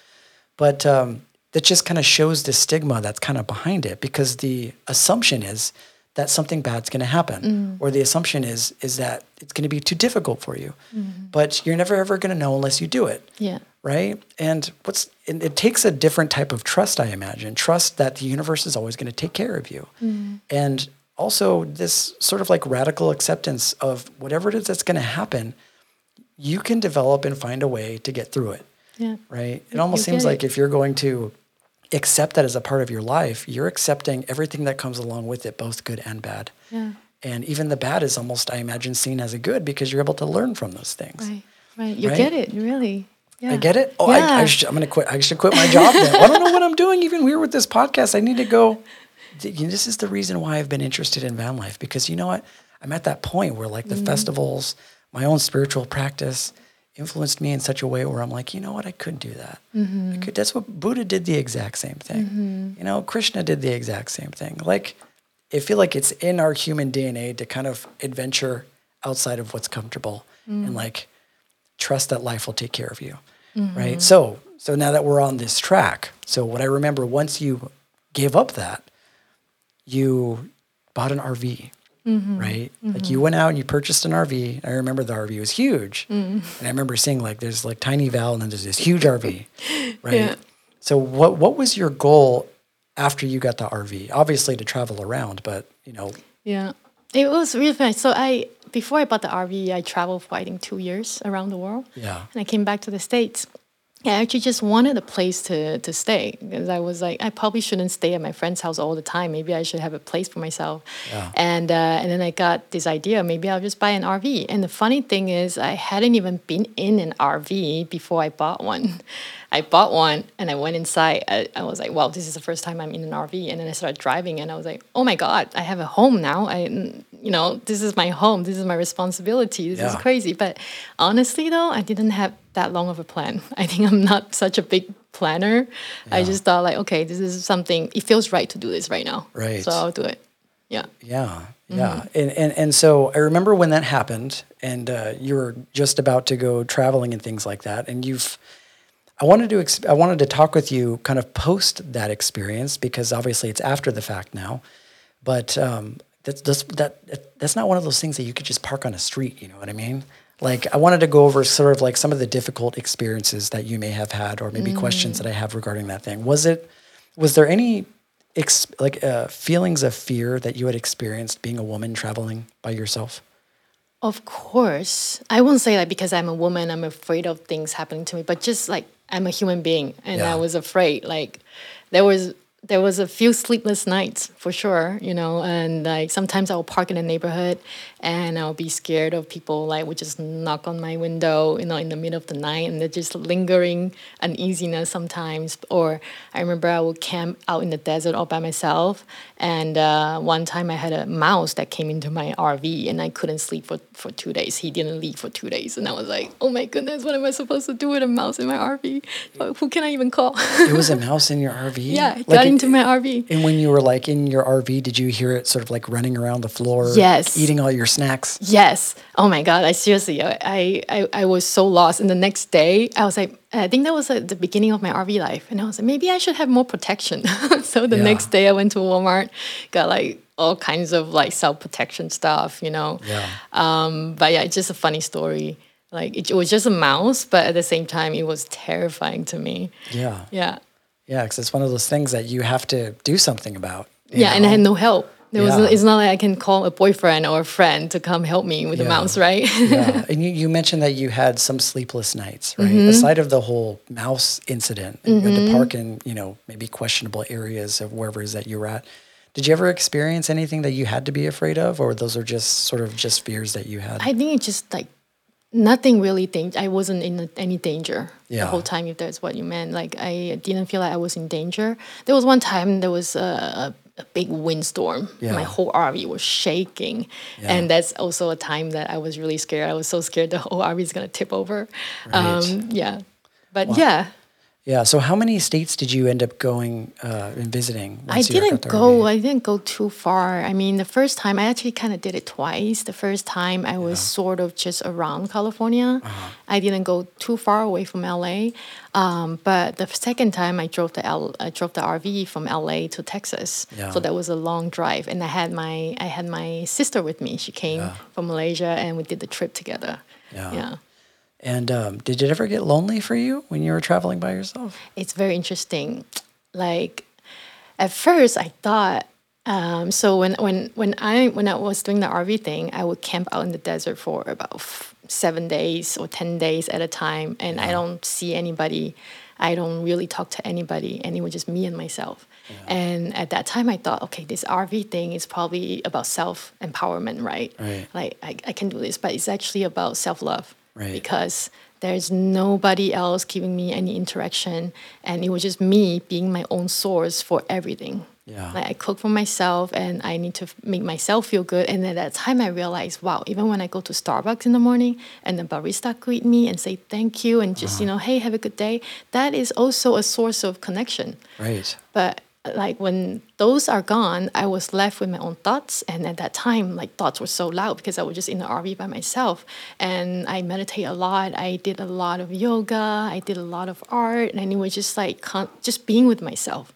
But um, that just kind of shows the stigma that's kind of behind it, because the assumption is that something bad's going to happen. Mm. Or the assumption is is that it's going to be too difficult for you. Mm. But you're never, ever going to know unless you do it. Yeah. Right? And what's it, it takes a different type of trust, I imagine. Trust that the universe is always going to take care of you. Mm. And also this sort of like radical acceptance of whatever it is that's going to happen, you can develop and find a way to get through it. Yeah. Right? It almost you seems like it. If you're going to accept that as a part of your life, you're accepting everything that comes along with it, both good and bad. Yeah. And even the bad is almost, I imagine, seen as a good because you're able to learn from those things. Right, right. You right? get it, really. Yeah. I get it? Oh, yeah. I, I should, I'm going to quit. I should quit my job then. I don't know what I'm doing even here with this podcast. I need to go. This is the reason why I've been interested in van life, because you know what? I'm at that point where like the mm. festivals, my own spiritual practice influenced me in such a way where I'm like, you know what? I could do that. Mm-hmm. I could. That's what Buddha did, the exact same thing. Mm-hmm. You know, Krishna did the exact same thing. Like, I feel like it's in our human D N A to kind of adventure outside of what's comfortable mm. and like trust that life will take care of you. Mm-hmm. Right. So, so now that we're on this track, so what I remember, once you gave up that, you bought an R V. Mm-hmm. Right? Mm-hmm. Like you went out and you purchased an R V. I remember the R V was huge. Mm-hmm. And I remember seeing like, there's like tiny Val and then there's this huge R V, right? Yeah. So what, what was your goal after you got the R V? Obviously to travel around, but you know. Yeah, it was really fun. So I, before I bought the R V, I traveled for I think two years around the world. Yeah. And I came back to the States. I actually just wanted a place to, to stay, because I was like, I probably shouldn't stay at my friend's house all the time. Maybe I should have a place for myself. Yeah. And uh, and then I got this idea, maybe I'll just buy an R V. And the funny thing is, I hadn't even been in an R V before I bought one. I bought one and I went inside. I, I was like, wow, this is the first time I'm in an R V. And then I started driving and I was like, oh my God, I have a home now. I, you know, this is my home. This is my responsibility. This yeah. is crazy. But honestly though, I didn't have that long of a plan. I think I'm not such a big planner. Yeah. I just thought like, okay, this is something, it feels right to do this right now. Right. So I'll do it. Yeah. Yeah. Yeah. Mm-hmm. And, and, and so I remember when that happened and uh, you were just about to go traveling and things like that. And you've, I wanted to, ex- I wanted to talk with you kind of post that experience, because obviously it's after the fact now, but um, that's, that's, that, that's not one of those things that you could just park on a street. You know what I mean? Like I wanted to go over sort of like some of the difficult experiences that you may have had, or maybe mm. questions that I have regarding that thing. Was it, was there any ex- like uh, feelings of fear that you had experienced being a woman traveling by yourself? Of course. I won't say that because I'm a woman, I'm afraid of things happening to me, but just like I'm a human being and yeah. I was afraid. Like there was, there was a few sleepless nights for sure, you know, and like sometimes I will park in a neighborhood and I'll be scared of people like would just knock on my window, you know, in the middle of the night, and they're just lingering uneasiness sometimes. Or I remember I would camp out in the desert all by myself. And uh, one time I had a mouse that came into my R V and I couldn't sleep for, for two days. He didn't leave for two days. And I was like, oh my goodness, what am I supposed to do with a mouse in my R V? Who can I even call? It was a mouse in your R V? Yeah. Like into my R V. And when you were like in your R V, did you hear it sort of like running around the floor? Yes. Eating all your snacks? Yes. Oh my God. I seriously, I, I, I was so lost. And the next day I was like, I think that was at the beginning of my R V life. And I was like, maybe I should have more protection. So the yeah. next day I went to Walmart, got like all kinds of like self-protection stuff, you know? Yeah. Um, but yeah, it's just a funny story. Like it, it was just a mouse, but at the same time, it was terrifying to me. Yeah. Yeah. Yeah, because it's one of those things that you have to do something about. Yeah, know? And I had no help. There yeah. was, it's not like I can call a boyfriend or a friend to come help me with yeah. the mouse, right? Yeah, and you, you mentioned that you had some sleepless nights, right? Mm-hmm. Aside of the whole mouse incident, and mm-hmm. you had to park in, you know, maybe questionable areas of wherever it is that you were at. Did you ever experience anything that you had to be afraid of, or those are just sort of just fears that you had? I think it's just like, nothing really. Dang- I wasn't in any danger yeah. the whole time, if that's what you meant. Like, I didn't feel like I was in danger. There was one time there was a, a big windstorm. Yeah. My whole R V was shaking. Yeah. And that's also a time that I was really scared. I was so scared the whole R V is going to tip over. Right. Um, yeah. But wow. yeah. Yeah. So how many states did you end up going uh, and visiting? I didn't go. I didn't go too far. I mean, the first time, I actually kind of did it twice. The first time I was yeah. sort of just around California. Uh-huh. I didn't go too far away from L A. Um, but the second time I drove the L- I drove the R V from L A to Texas. Yeah. So that was a long drive. And I had my I had my sister with me. She came yeah. from Malaysia and we did the trip together. Yeah. yeah. And um, did it ever get lonely for you when you were traveling by yourself? It's very interesting. Like, at first I thought, um, so when when when I when I was doing the R V thing, I would camp out in the desert for about f- seven days or ten days at a time, and yeah. I don't see anybody. I don't really talk to anybody, and it was just me and myself. Yeah. And at that time, I thought, okay, this R V thing is probably about self-empowerment, right? Right. Like, I, I can do this, but it's actually about self-love. Right. Because there's nobody else giving me any interaction, and it was just me being my own source for everything. Yeah. Like, I cook for myself, and I need to make myself feel good. And at that time, I realized, wow, even when I go to Starbucks in the morning, and the barista greet me and say thank you, and just uh-huh. you know, hey, have a good day. That is also a source of connection. Right. But like when those are gone, I was left with my own thoughts. And at that time, like thoughts were so loud because I was just in the R V by myself. And I meditate a lot. I did a lot of yoga. I did a lot of art. And it was just like just being with myself.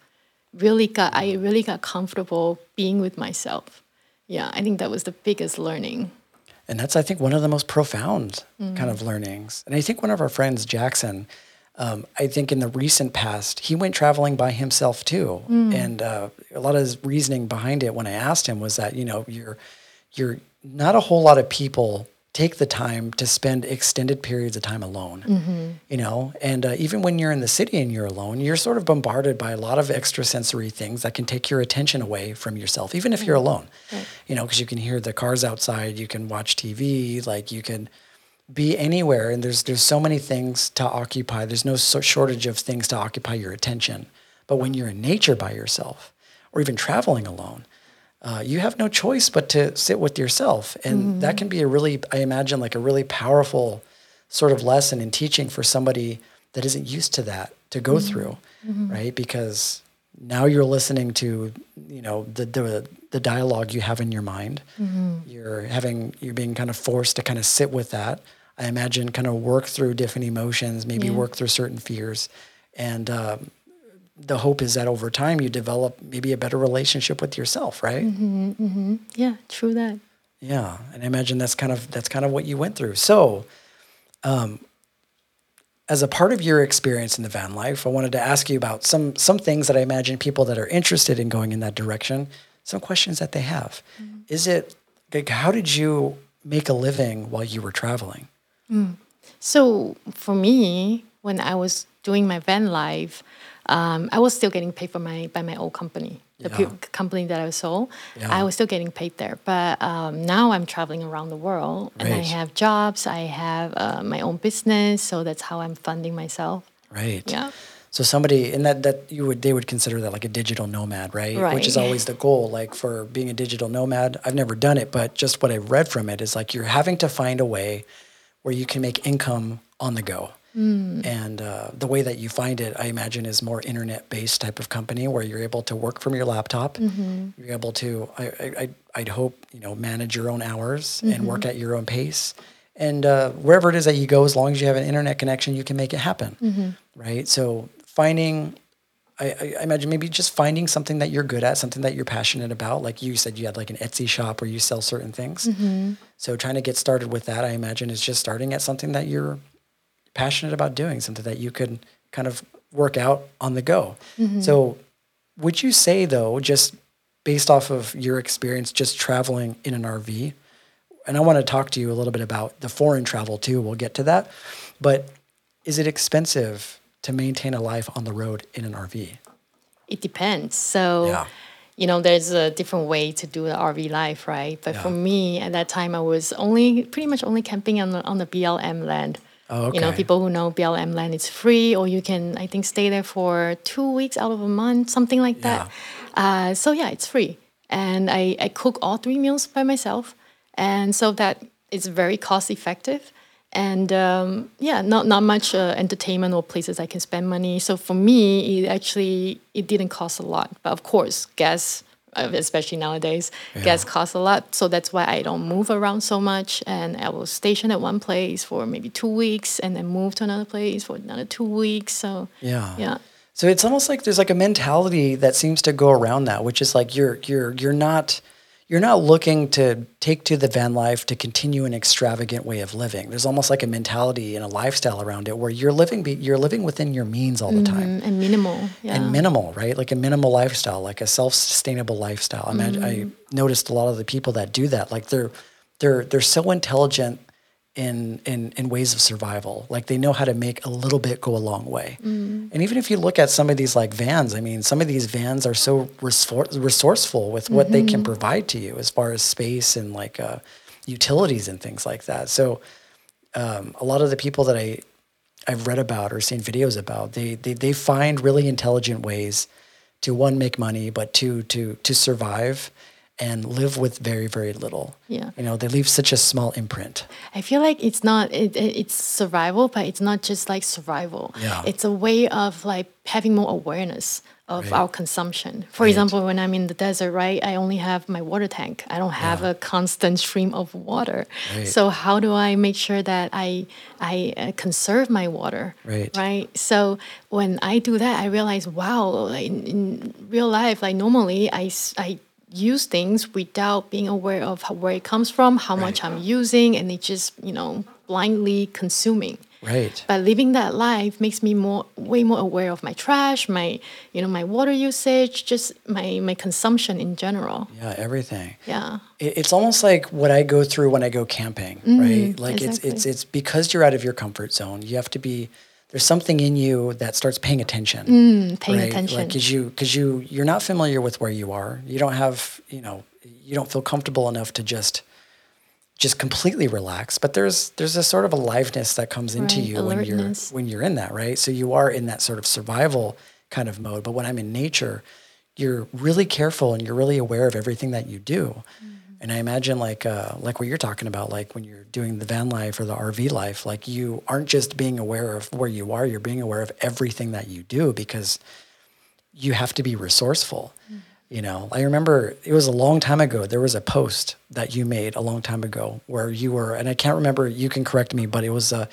Really got I really got comfortable being with myself. Yeah, I think that was the biggest learning. And that's, I think, one of the most profound mm-hmm. kind of learnings. And I think one of our friends, Jackson, Um, I think in the recent past, he went traveling by himself too. Mm. And uh, a lot of his reasoning behind it when I asked him was that, you know, you're, you're not a whole lot of people take the time to spend extended periods of time alone, mm-hmm. you know? And uh, even when you're in the city and you're alone, you're sort of bombarded by a lot of extrasensory things that can take your attention away from yourself, even if mm-hmm. you're alone, right. you know, because you can hear the cars outside, you can watch T V, like you can be anywhere, and there's there's so many things to occupy. There's no so shortage of things to occupy your attention. But when you're in nature by yourself, or even traveling alone, uh, you have no choice but to sit with yourself. And mm-hmm. that can be a really, I imagine, like a really powerful sort of lesson in teaching for somebody that isn't used to that to go mm-hmm. through, mm-hmm. right? Because now you're listening to, you know, the the, the dialogue you have in your mind. Mm-hmm. You're having, you're being kind of forced to kind of sit with that. I imagine kind of work through different emotions, maybe yeah. work through certain fears. And uh, the hope is that over time you develop maybe a better relationship with yourself, right? Mm-hmm, mm-hmm. Yeah, true that. Yeah, and I imagine that's kind of that's kind of what you went through. So um, as a part of your experience in the van life, I wanted to ask you about some some things that I imagine people that are interested in going in that direction, some questions that they have. Mm-hmm. Is it, like, how did you make a living while you were traveling? Mm. So for me, when I was doing my van life, um, I was still getting paid for my by my old company, the yeah. pu- company that I sold. Yeah. I was still getting paid there. But um, now I'm traveling around the world, right. and I have jobs. I have uh, my own business, so that's how I'm funding myself. Right. Yeah. So somebody, and that, that you would, they would consider that like a digital nomad, right? Right. Which is always the goal, like for being a digital nomad. I've never done it, but just what I've read from it is like you're having to find a way where you can make income on the go. Mm. And uh, the way that you find it, I imagine, is more internet-based type of company where you're able to work from your laptop. Mm-hmm. You're able to, I, I, I'd hope, you know, manage your own hours mm-hmm. and work at your own pace. And uh, wherever it is that you go, as long as you have an internet connection, you can make it happen, mm-hmm. right? So finding, I, I imagine maybe just finding something that you're good at, something that you're passionate about. Like you said, you had like an Etsy shop where you sell certain things. Mm-hmm. So trying to get started with that, I imagine, is just starting at something that you're passionate about doing, something that you could kind of work out on the go. Mm-hmm. So would you say, though, just based off of your experience just traveling in an R V, and I want to talk to you a little bit about the foreign travel too. We'll get to that. But is it expensive to maintain a life on the road in an R V? It depends. So, yeah. you know, there's a different way to do the R V life, right? But yeah. for me, at that time, I was only pretty much only camping on the, on the B L M land. Oh, okay. You know, people who know B L M land, it's free, or you can, I think, stay there for two weeks out of a month, something like that. Yeah. Uh, so, yeah, it's free. And I, I cook all three meals by myself. And so that is very cost effective. And um, yeah, not not much uh, entertainment or places I can spend money. So for me, it actually, it didn't cost a lot. But of course, gas, especially nowadays, yeah. gas costs a lot. So that's why I don't move around so much. And I was stationed at one place for maybe two weeks and then move to another place for another two weeks. So yeah. yeah. So it's almost like there's like a mentality that seems to go around that, which is like you're you're you're not... You're not looking to take to the van life to continue an extravagant way of living. There's almost like a mentality and a lifestyle around it where you're living be, you're living within your means all the time. Mm, and minimal. Yeah. And minimal, right? Like a minimal lifestyle, like a self-sustainable lifestyle. I, mean, mm. I noticed a lot of the people that do that, like they're they're they're so intelligent in in in ways of survival. Like they know how to make a little bit go a long way. Mm. And even if you look at some of these like vans, I mean, some of these vans are so resor- resourceful with what mm-hmm. they can provide to you as far as space and like uh, utilities and things like that. So um, a lot of the people that I, I've read about or seen videos about, they, they they find really intelligent ways to one, make money, but two, to to survive and live with very, very little. Yeah. You know, they leave such a small imprint. I feel like it's not, it, it's survival, but it's not just like survival. Yeah. It's a way of like having more awareness of right. our consumption. For right. example, when I'm in the desert, right, I only have my water tank. I don't have yeah. a constant stream of water. Right. So how do I make sure that I I conserve my water, right? right? So when I do that, I realize, wow, like in, in real life, like normally I, I, use things without being aware of how, where it comes from, how right. much I'm using, and it just, you know, blindly consuming. Right. But living that life makes me more, way more aware of my trash, my, you know, my water usage, just my, my consumption in general. Yeah, everything. Yeah. It, it's almost like what I go through when I go camping, mm-hmm. right? Like exactly. it's, it's, it's because you're out of your comfort zone. You have to be, there's something in you that starts paying attention. Mm, paying right? attention. Like, cause you, cause you, you're not familiar with where you are. You don't have, you know, you don't feel comfortable enough to just, just completely relax. But there's, there's a sort of aliveness that comes into right. you when you're, when you're in that, right? So you are in that sort of survival kind of mode. But when I'm in nature, you're really careful and you're really aware of everything that you do. Mm. And I imagine like uh, like what you're talking about, like when you're doing the van life or the R V life, like you aren't just being aware of where you are, you're being aware of everything that you do because you have to be resourceful. Mm. You know, I remember it was a long time ago, there was a post that you made a long time ago where you were, and I can't remember, you can correct me, but it was, uh,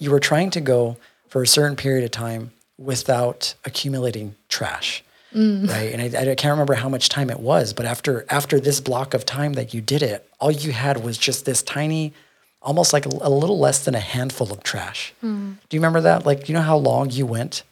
you were trying to go for a certain period of time without accumulating trash. Mm. Right. And I, I can't remember how much time it was, but after after this block of time that you did it, all you had was just this tiny, almost like a, a little less than a handful of trash. Mm. Do you remember that? Like, you know how long you went?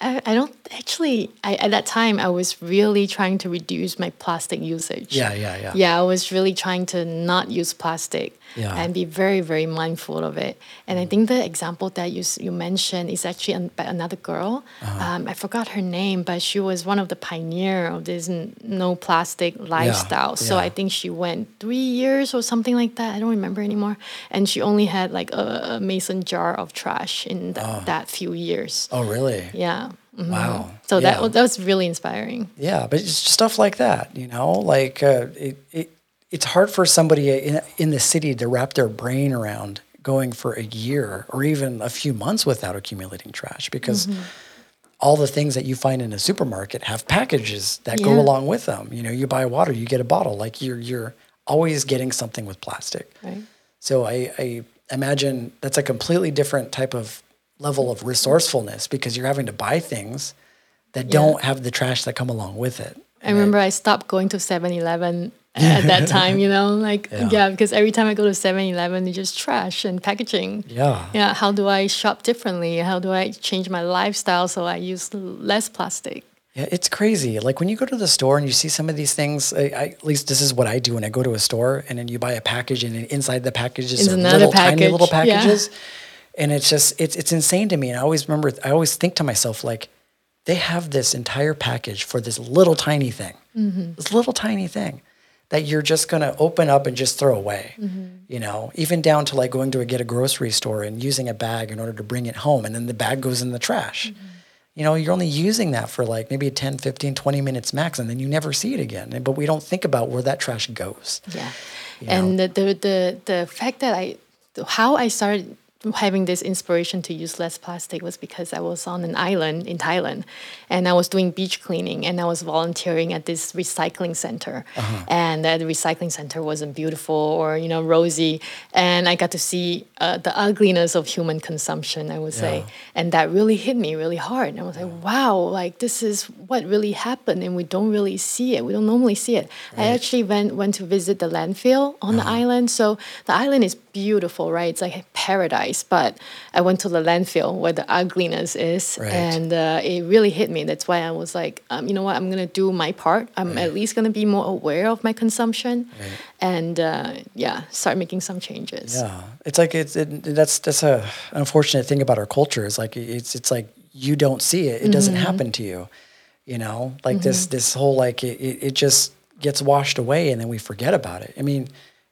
I, I don't actually, I, at that time, I was really trying to reduce my plastic usage. Yeah, yeah, yeah. Yeah, I was really trying to not use plastic yeah. and be very, very mindful of it. And mm. I think the example that you you mentioned is actually an, by another girl. Uh-huh. Um, I forgot her name, but she was one of the pioneer of this n- no plastic lifestyle. Yeah, so yeah. I think she went three years or something like that. I don't remember anymore. And she only had like a, a mason jar of trash in th- oh. that few years. Oh, really? Yeah. Mm-hmm. Wow. So yeah. that, that was really inspiring. Yeah, but it's stuff like that, you know, like uh, it, it, it's hard for somebody in, in the city to wrap their brain around going for a year or even a few months without accumulating trash, because mm-hmm. all the things that you find in a supermarket have packages that yeah. go along with them. You know, you buy water, you get a bottle. Like you're you're always getting something with plastic. Right. So I, I imagine that's a completely different type of level of resourcefulness, because you're having to buy things that yeah. don't have the trash that come along with it. I and remember I, I stopped going to seven eleven at that time, you know, like, yeah. yeah, because every time I go to seven eleven, it's just trash and packaging. Yeah. Yeah. How do I shop differently? How do I change my lifestyle so I use less plastic? Yeah, it's crazy. Like when you go to the store and you see some of these things, I, I, at least this is what I do when I go to a store, and then you buy a package, and inside the packages are little package. tiny little packages. Yeah. And it's just, it's it's insane to me. And I always remember, I always think to myself, like, they have this entire package for this little tiny thing, mm-hmm. this little tiny thing, that you're just going to open up and just throw away, mm-hmm. you know, even down to like going to a, get a grocery store and using a bag in order to bring it home. And then the bag goes in the trash. Mm-hmm. You know, you're only using that for like maybe ten, fifteen, twenty minutes max, and then you never see it again. But we don't think about where that trash goes. Yeah. You and the, the, the, the fact that I, how I started having this inspiration to use less plastic was because I was on an island in Thailand, and I was doing beach cleaning, and I was volunteering at this recycling center. Uh-huh. And that recycling center wasn't beautiful or, you know, rosy. And I got to see uh, the ugliness of human consumption, I would yeah. say. And that really hit me really hard. And I was yeah. like, wow, like this is what really happened, and we don't really see it. We don't normally see it. Right. I actually went, went to visit the landfill on uh-huh. the island. So the island is beautiful, right? It's like paradise. But I went to the landfill where the ugliness is, right. and uh, it really hit me. That's why I was like, um, you know what, I'm going to do my part. I'm right. at least going to be more aware of my consumption, right. and uh, yeah, start making some changes. Yeah, it's like it's it, that's that's a an unfortunate thing about our culture. Is like it's it's like you don't see it; it mm-hmm. doesn't happen to you. You know, like mm-hmm. this this whole like it, it just gets washed away, and then we forget about it. I mean.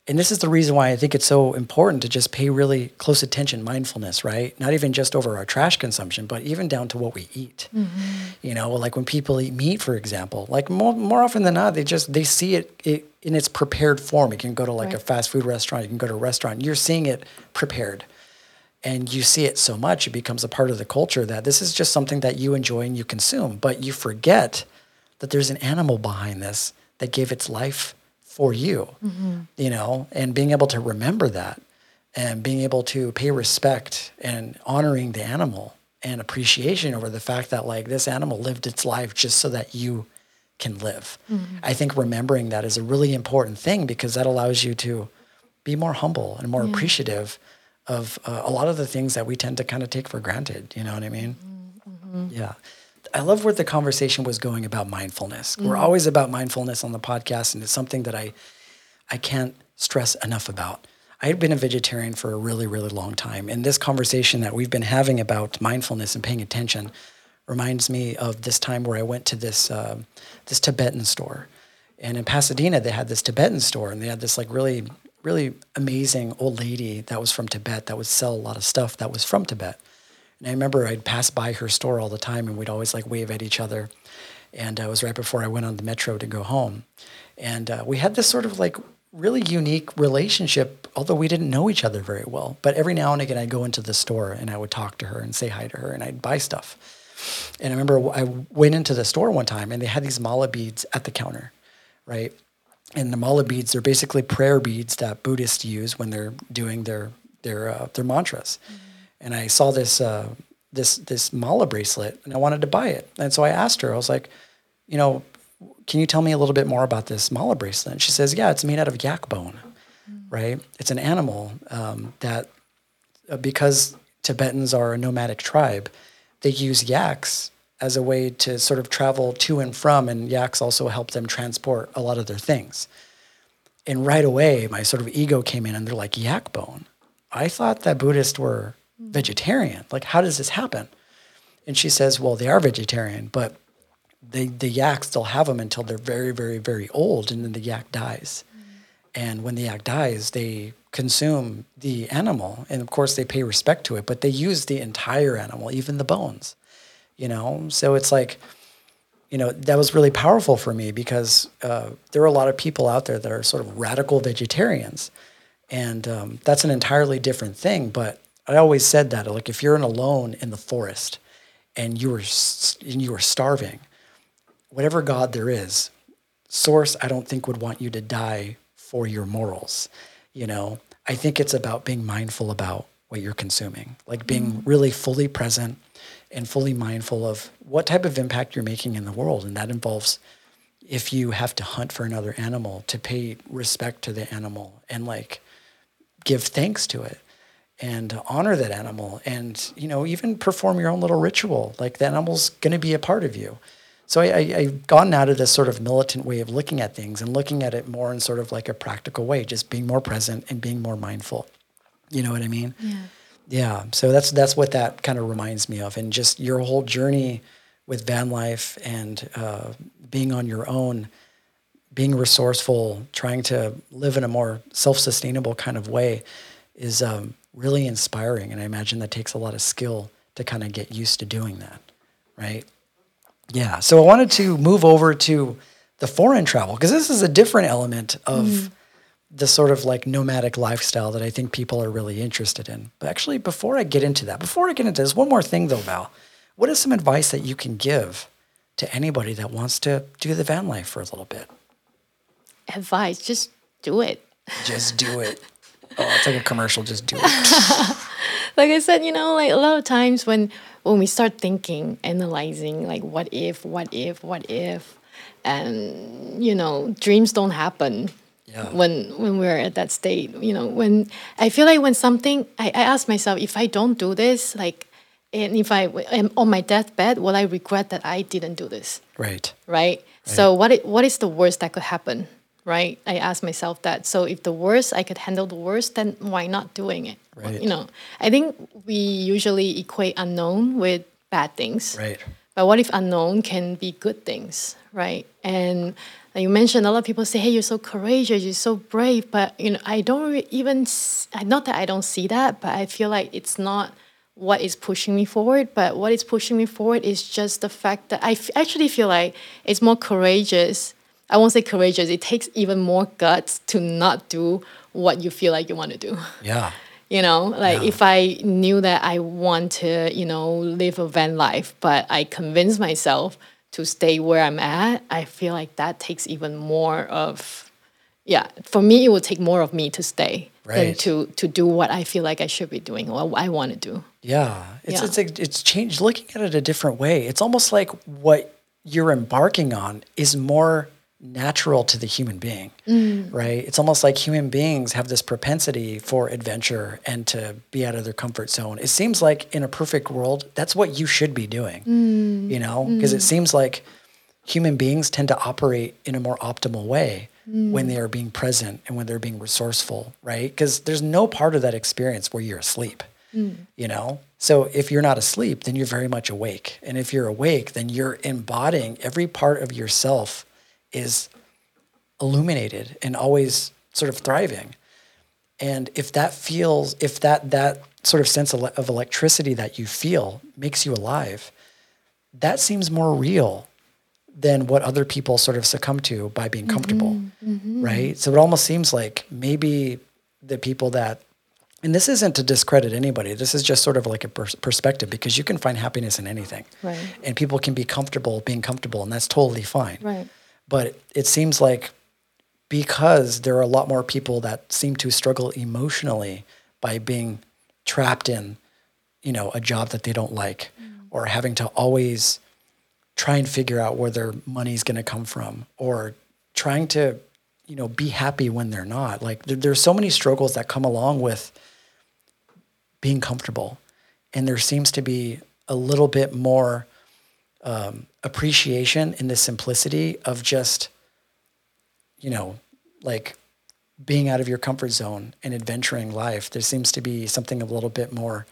And this is the reason why I think it's so important to just pay really close attention, mindfulness, right? Not even just over our trash consumption, but even down to what we eat. Mm-hmm. You know, like when people eat meat, for example, like more, more often than not, they just, they see it, it in its prepared form. You can go to like right. a fast food restaurant, you can go to a restaurant, you're seeing it prepared. And you see it so much, it becomes a part of the culture that this is just something that you enjoy and you consume, but you forget that there's an animal behind this that gave its life for you, mm-hmm. you know, and being able to remember that and being able to pay respect and honoring the animal and appreciation over the fact that like this animal lived its life just so that you can live. Mm-hmm. I think remembering that is a really important thing, because that allows you to be more humble and more yeah. appreciative of uh, a lot of the things that we tend to kind of take for granted. You know what I mean? Mm-hmm. Yeah. I love where the conversation was going about mindfulness. Mm-hmm. We're always about mindfulness on the podcast, and it's something that I I can't stress enough about. I had been a vegetarian for a really, really long time, and this conversation that we've been having about mindfulness and paying attention reminds me of this time where I went to this uh, this Tibetan store. And in Pasadena, they had this Tibetan store, and they had this like really, really amazing old lady that was from Tibet that would sell a lot of stuff that was from Tibet. And I remember I'd pass by her store all the time, and we'd always like wave at each other. And uh, it was right before I went on the metro to go home. And uh, we had this sort of like really unique relationship, although we didn't know each other very well. But every now and again, I'd go into the store and I would talk to her and say hi to her, and I'd buy stuff. And I remember I went into the store one time, and they had these mala beads at the counter, right? And the mala beads are basically prayer beads that Buddhists use when they're doing their, their, uh, their mantras. Mm-hmm. And I saw this uh, this this mala bracelet, and I wanted to buy it. And so I asked her, I was like, you know, can you tell me a little bit more about this mala bracelet? And she says, yeah, it's made out of yak bone, mm-hmm. right? It's an animal um, that, uh, because Tibetans are a nomadic tribe, they use yaks as a way to sort of travel to and from, and yaks also help them transport a lot of their things. And right away, my sort of ego came in, and they're like, yak bone? I thought that Buddhists were vegetarian. Like, how does this happen? And she says, well, they are vegetarian, but they, the yaks, they'll have them until they're very, very, very old, and then the yak dies. Mm. And when the yak dies, they consume the animal, and of course they pay respect to it, but they use the entire animal, even the bones, you know? So it's like, you know, that was really powerful for me, because uh, there are a lot of people out there that are sort of radical vegetarians. And um, that's an entirely different thing. But I always said that, like, if you're alone in the forest and you were and you were starving, whatever God there is, Source, I don't think would want you to die for your morals. You know, I think it's about being mindful about what you're consuming, like being mm. really fully present and fully mindful of what type of impact you're making in the world. And that involves, if you have to hunt for another animal, to pay respect to the animal and like give thanks to it and honor that animal, and, you know, even perform your own little ritual. Like, the animal's going to be a part of you. So I, I, I've gotten out of this sort of militant way of looking at things and looking at it more in sort of like a practical way, just being more present and being more mindful. You know what I mean? Yeah. Yeah. So that's that's what that kind of reminds me of. And just your whole journey with van life and uh, being on your own, being resourceful, trying to live in a more self-sustainable kind of way is um, really inspiring. And I imagine that takes a lot of skill to kind of get used to doing that, right? Yeah, so I wanted to move over to the foreign travel, because this is a different element of mm. the sort of like nomadic lifestyle that I think people are really interested in. But actually, before I get into that, before I get into this, one more thing though, Val. What is some advice that you can give to anybody that wants to do the van life for a little bit? Advice, just do it. Just do it. Oh, it's like a commercial, just do it. Like I said, you know, like a lot of times when... when we start thinking, analyzing, like, what if, what if, what if, and, you know, dreams don't happen yeah. when when we're at that state. You know, when I feel like when something, I, I ask myself, if I don't do this, like, and if I am on my deathbed, will I regret that I didn't do this? Right. Right? Right. So what it, what is the worst that could happen, right? I ask myself that. So if the worst, I could handle the worst, then why not doing it? Right. You know, I think we usually equate unknown with bad things. Right. But what if unknown can be good things, right? And like you mentioned, a lot of people say, "Hey, you're so courageous, you're so brave." But you know, I don't even. Not that I don't see that, but I feel like it's not what is pushing me forward. But what is pushing me forward is just the fact that I f- actually feel like it's more courageous. I won't say courageous. It takes even more guts to not do what you feel like you want to do. Yeah. You know, like yeah. if I knew that I want to, you know, live a van life, but I convinced myself to stay where I'm at, I feel like that takes even more of, yeah, for me, it would take more of me to stay right. than to to do what I feel like I should be doing or what I want to do. Yeah, it's yeah. it's it's changed, looking at it a different way. It's almost like what you're embarking on is more natural to the human being, mm. right? It's almost like human beings have this propensity for adventure and to be out of their comfort zone. It seems like in a perfect world, that's what you should be doing, mm. you know, because mm. it seems like human beings tend to operate in a more optimal way mm. when they are being present and when they're being resourceful, right? Because there's no part of that experience where you're asleep, mm. you know? So if you're not asleep, then you're very much awake. And if you're awake, then you're embodying every part of yourself is illuminated and always sort of thriving. And if that feels, if that that sort of sense of, of electricity that you feel makes you alive, that seems more real than what other people sort of succumb to by being comfortable, mm-hmm. Mm-hmm. right? So it almost seems like maybe the people that, and this isn't to discredit anybody, this is just sort of like a pers- perspective, because you can find happiness in anything. Right. And people can be comfortable being comfortable, and that's totally fine. Right. But it seems like because there are a lot more people that seem to struggle emotionally by being trapped in, you know, a job that they don't like mm. or having to always try and figure out where their money's going to come from, or trying to, you know, be happy when they're not. Like there, there's so many struggles that come along with being comfortable. And there seems to be a little bit more um, appreciation in the simplicity of just, you know, like being out of your comfort zone and adventuring life. There seems to be something a little bit more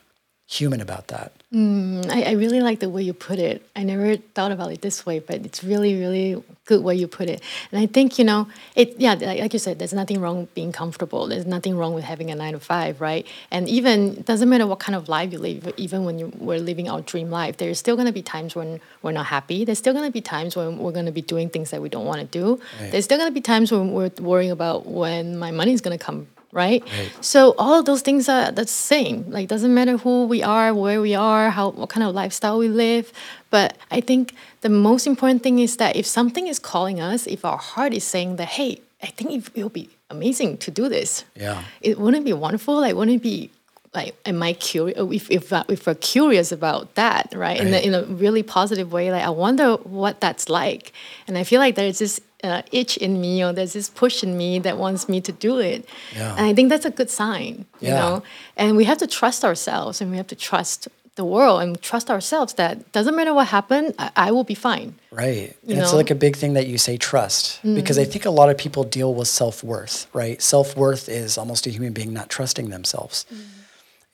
human about that. Mm, I, I really like the way you put it. I never thought about it this way, but it's really, really good way you put it. And I think, you know, it, yeah, like you said, there's nothing wrong with being comfortable. There's nothing wrong with having a nine to five, right? And even, it doesn't matter what kind of life you live, even when you, we're living our dream life, there's still going to be times when we're not happy. There's still going to be times when we're going to be doing things that we don't want to do. Right. There's still going to be times when we're worrying about when my money's going to come right? right? So all of those things are the same. Like, doesn't matter who we are, where we are, how what kind of lifestyle we live. But I think the most important thing is that if something is calling us, if our heart is saying that, hey, I think it will be amazing to do this. Yeah, it wouldn't be wonderful. Like, wouldn't it be like, am I curious? If if uh, if we're curious about that, right? right. In a, in a really positive way. Like, I wonder what that's like. And I feel like there's this uh, itch in me, or there's this push in me that wants me to do it. Yeah. And I think that's a good sign. Yeah. You know. And we have to trust ourselves, and we have to trust the world, and trust ourselves that doesn't matter what happened, I, I will be fine. Right. And it's like a big thing that you say, trust, mm-hmm. because I think a lot of people deal with self-worth, right? Self-worth is almost a human being not trusting themselves. Mm-hmm.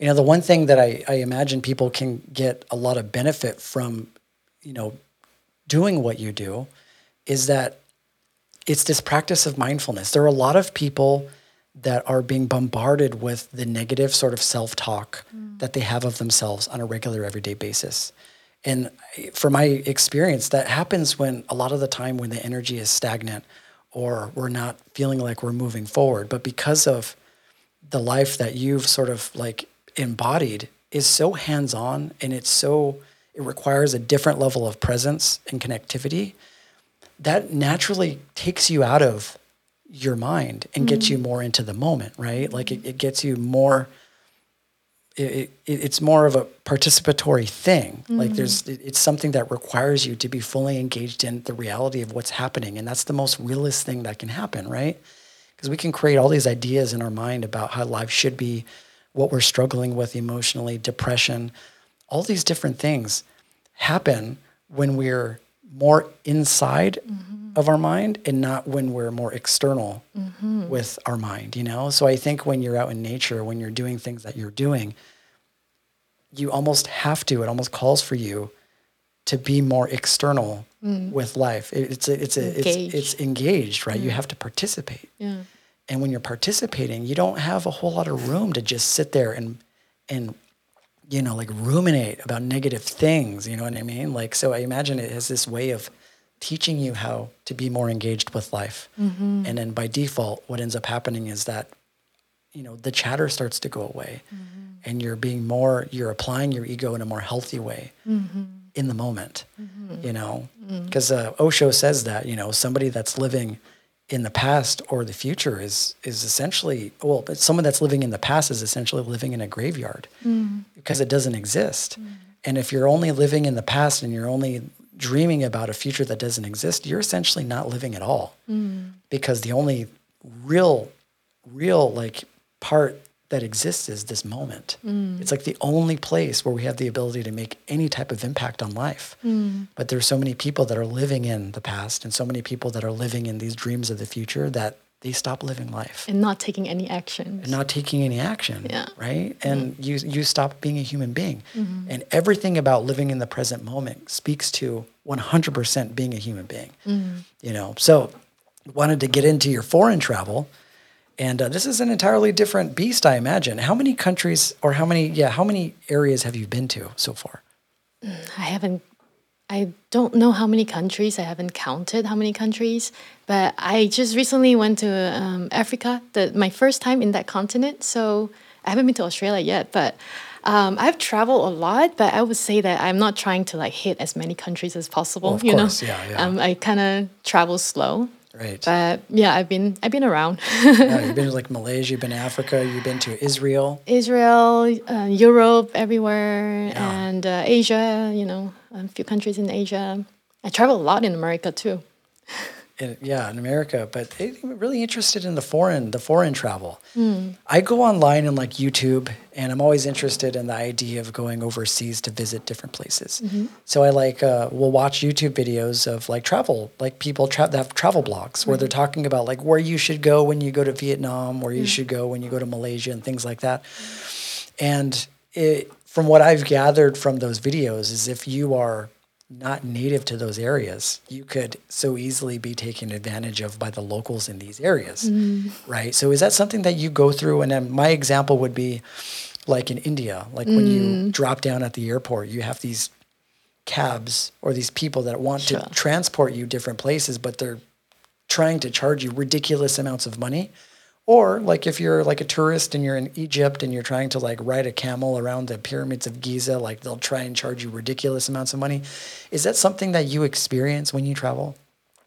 You know, the one thing that I, I imagine people can get a lot of benefit from, you know, doing what you do is that it's this practice of mindfulness. There are a lot of people that are being bombarded with the negative sort of self-talk mm. that they have of themselves on a regular everyday basis. And from my experience, that happens when a lot of the time when the energy is stagnant or we're not feeling like we're moving forward. But because of the life that you've sort of like embodied is so hands-on, and it's so, it requires a different level of presence and connectivity that naturally takes you out of your mind and mm-hmm. gets you more into the moment, right? Like it, it gets you more, it, it, it's more of a participatory thing. Mm-hmm. Like there's, it, it's something that requires you to be fully engaged in the reality of what's happening. And that's the most realist thing that can happen, right? Because we can create all these ideas in our mind about how life should be, what we're struggling with emotionally, depression, all these different things happen when we're more inside mm-hmm. of our mind and not when we're more external mm-hmm. with our mind, you know? So I think when you're out in nature, when you're doing things that you're doing, you almost have to, it almost calls for you to be more external mm. with life. It, it's, a, it's, a, it's, it's engaged, right? Mm. You have to participate. Yeah. And when you're participating, you don't have a whole lot of room to just sit there and, and, you know, like ruminate about negative things, you know what I mean? Like, so I imagine it has this way of teaching you how to be more engaged with life. Mm-hmm. And then by default, what ends up happening is that, you know, the chatter starts to go away mm-hmm. and you're being more, you're applying your ego in a more healthy way. Mm-hmm. in the moment, mm-hmm. you know, because mm-hmm. uh, Osho says that, you know, somebody that's living in the past or the future is, is essentially, well, but someone that's living in the past is essentially living in a graveyard mm-hmm. because it doesn't exist. Mm-hmm. And if you're only living in the past and you're only dreaming about a future that doesn't exist, you're essentially not living at all mm-hmm. because the only real, real like part that exists is this moment. Mm. It's like the only place where we have the ability to make any type of impact on life. Mm. But there's so many people that are living in the past and so many people that are living in these dreams of the future that they stop living life. And not taking any action. And not taking any action, yeah. right? And mm. you you stop being a human being. Mm-hmm. And everything about living in the present moment speaks to one hundred percent being a human being, mm. you know? So wanted to get into your foreign travel. And uh, this is an entirely different beast, I imagine. How many countries or how many, yeah, how many areas have you been to so far? I haven't, I don't know how many countries. I haven't counted how many countries. But I just recently went to um, Africa, the, my first time in that continent. So I haven't been to Australia yet, but um, I've traveled a lot. But I would say that I'm not trying to like hit as many countries as possible. Well, of you course, know? yeah, yeah. Um, I kind of travel slow. Right. But yeah, I've been I've been around. yeah, you've been to like Malaysia, you've been to Africa, you've been to Israel. Israel, uh, Europe, everywhere, yeah. and uh, Asia, you know, a few countries in Asia. I travel a lot in America too. It, yeah, in America, but I'm really interested in the foreign, the foreign travel. Mm. I go online and like YouTube, and I'm always interested in the idea of going overseas to visit different places. Mm-hmm. So I like uh, will watch YouTube videos of like travel, like people tra- that have travel blogs where mm-hmm. they're talking about like where you should go when you go to Vietnam, where you mm-hmm. should go when you go to Malaysia, and things like that. And it, from what I've gathered from those videos, is if you are not native to those areas, you could so easily be taken advantage of by the locals in these areas, mm. right? So is that something that you go through? And then my example would be like in India, like mm. when you drop down at the airport, you have these cabs or these people that want sure. to transport you different places, but they're trying to charge you ridiculous amounts of money Or like if you're like a tourist and you're in Egypt and you're trying to like ride a camel around the pyramids of Giza, like they'll try and charge you ridiculous amounts of money. Is that something that you experience when you travel?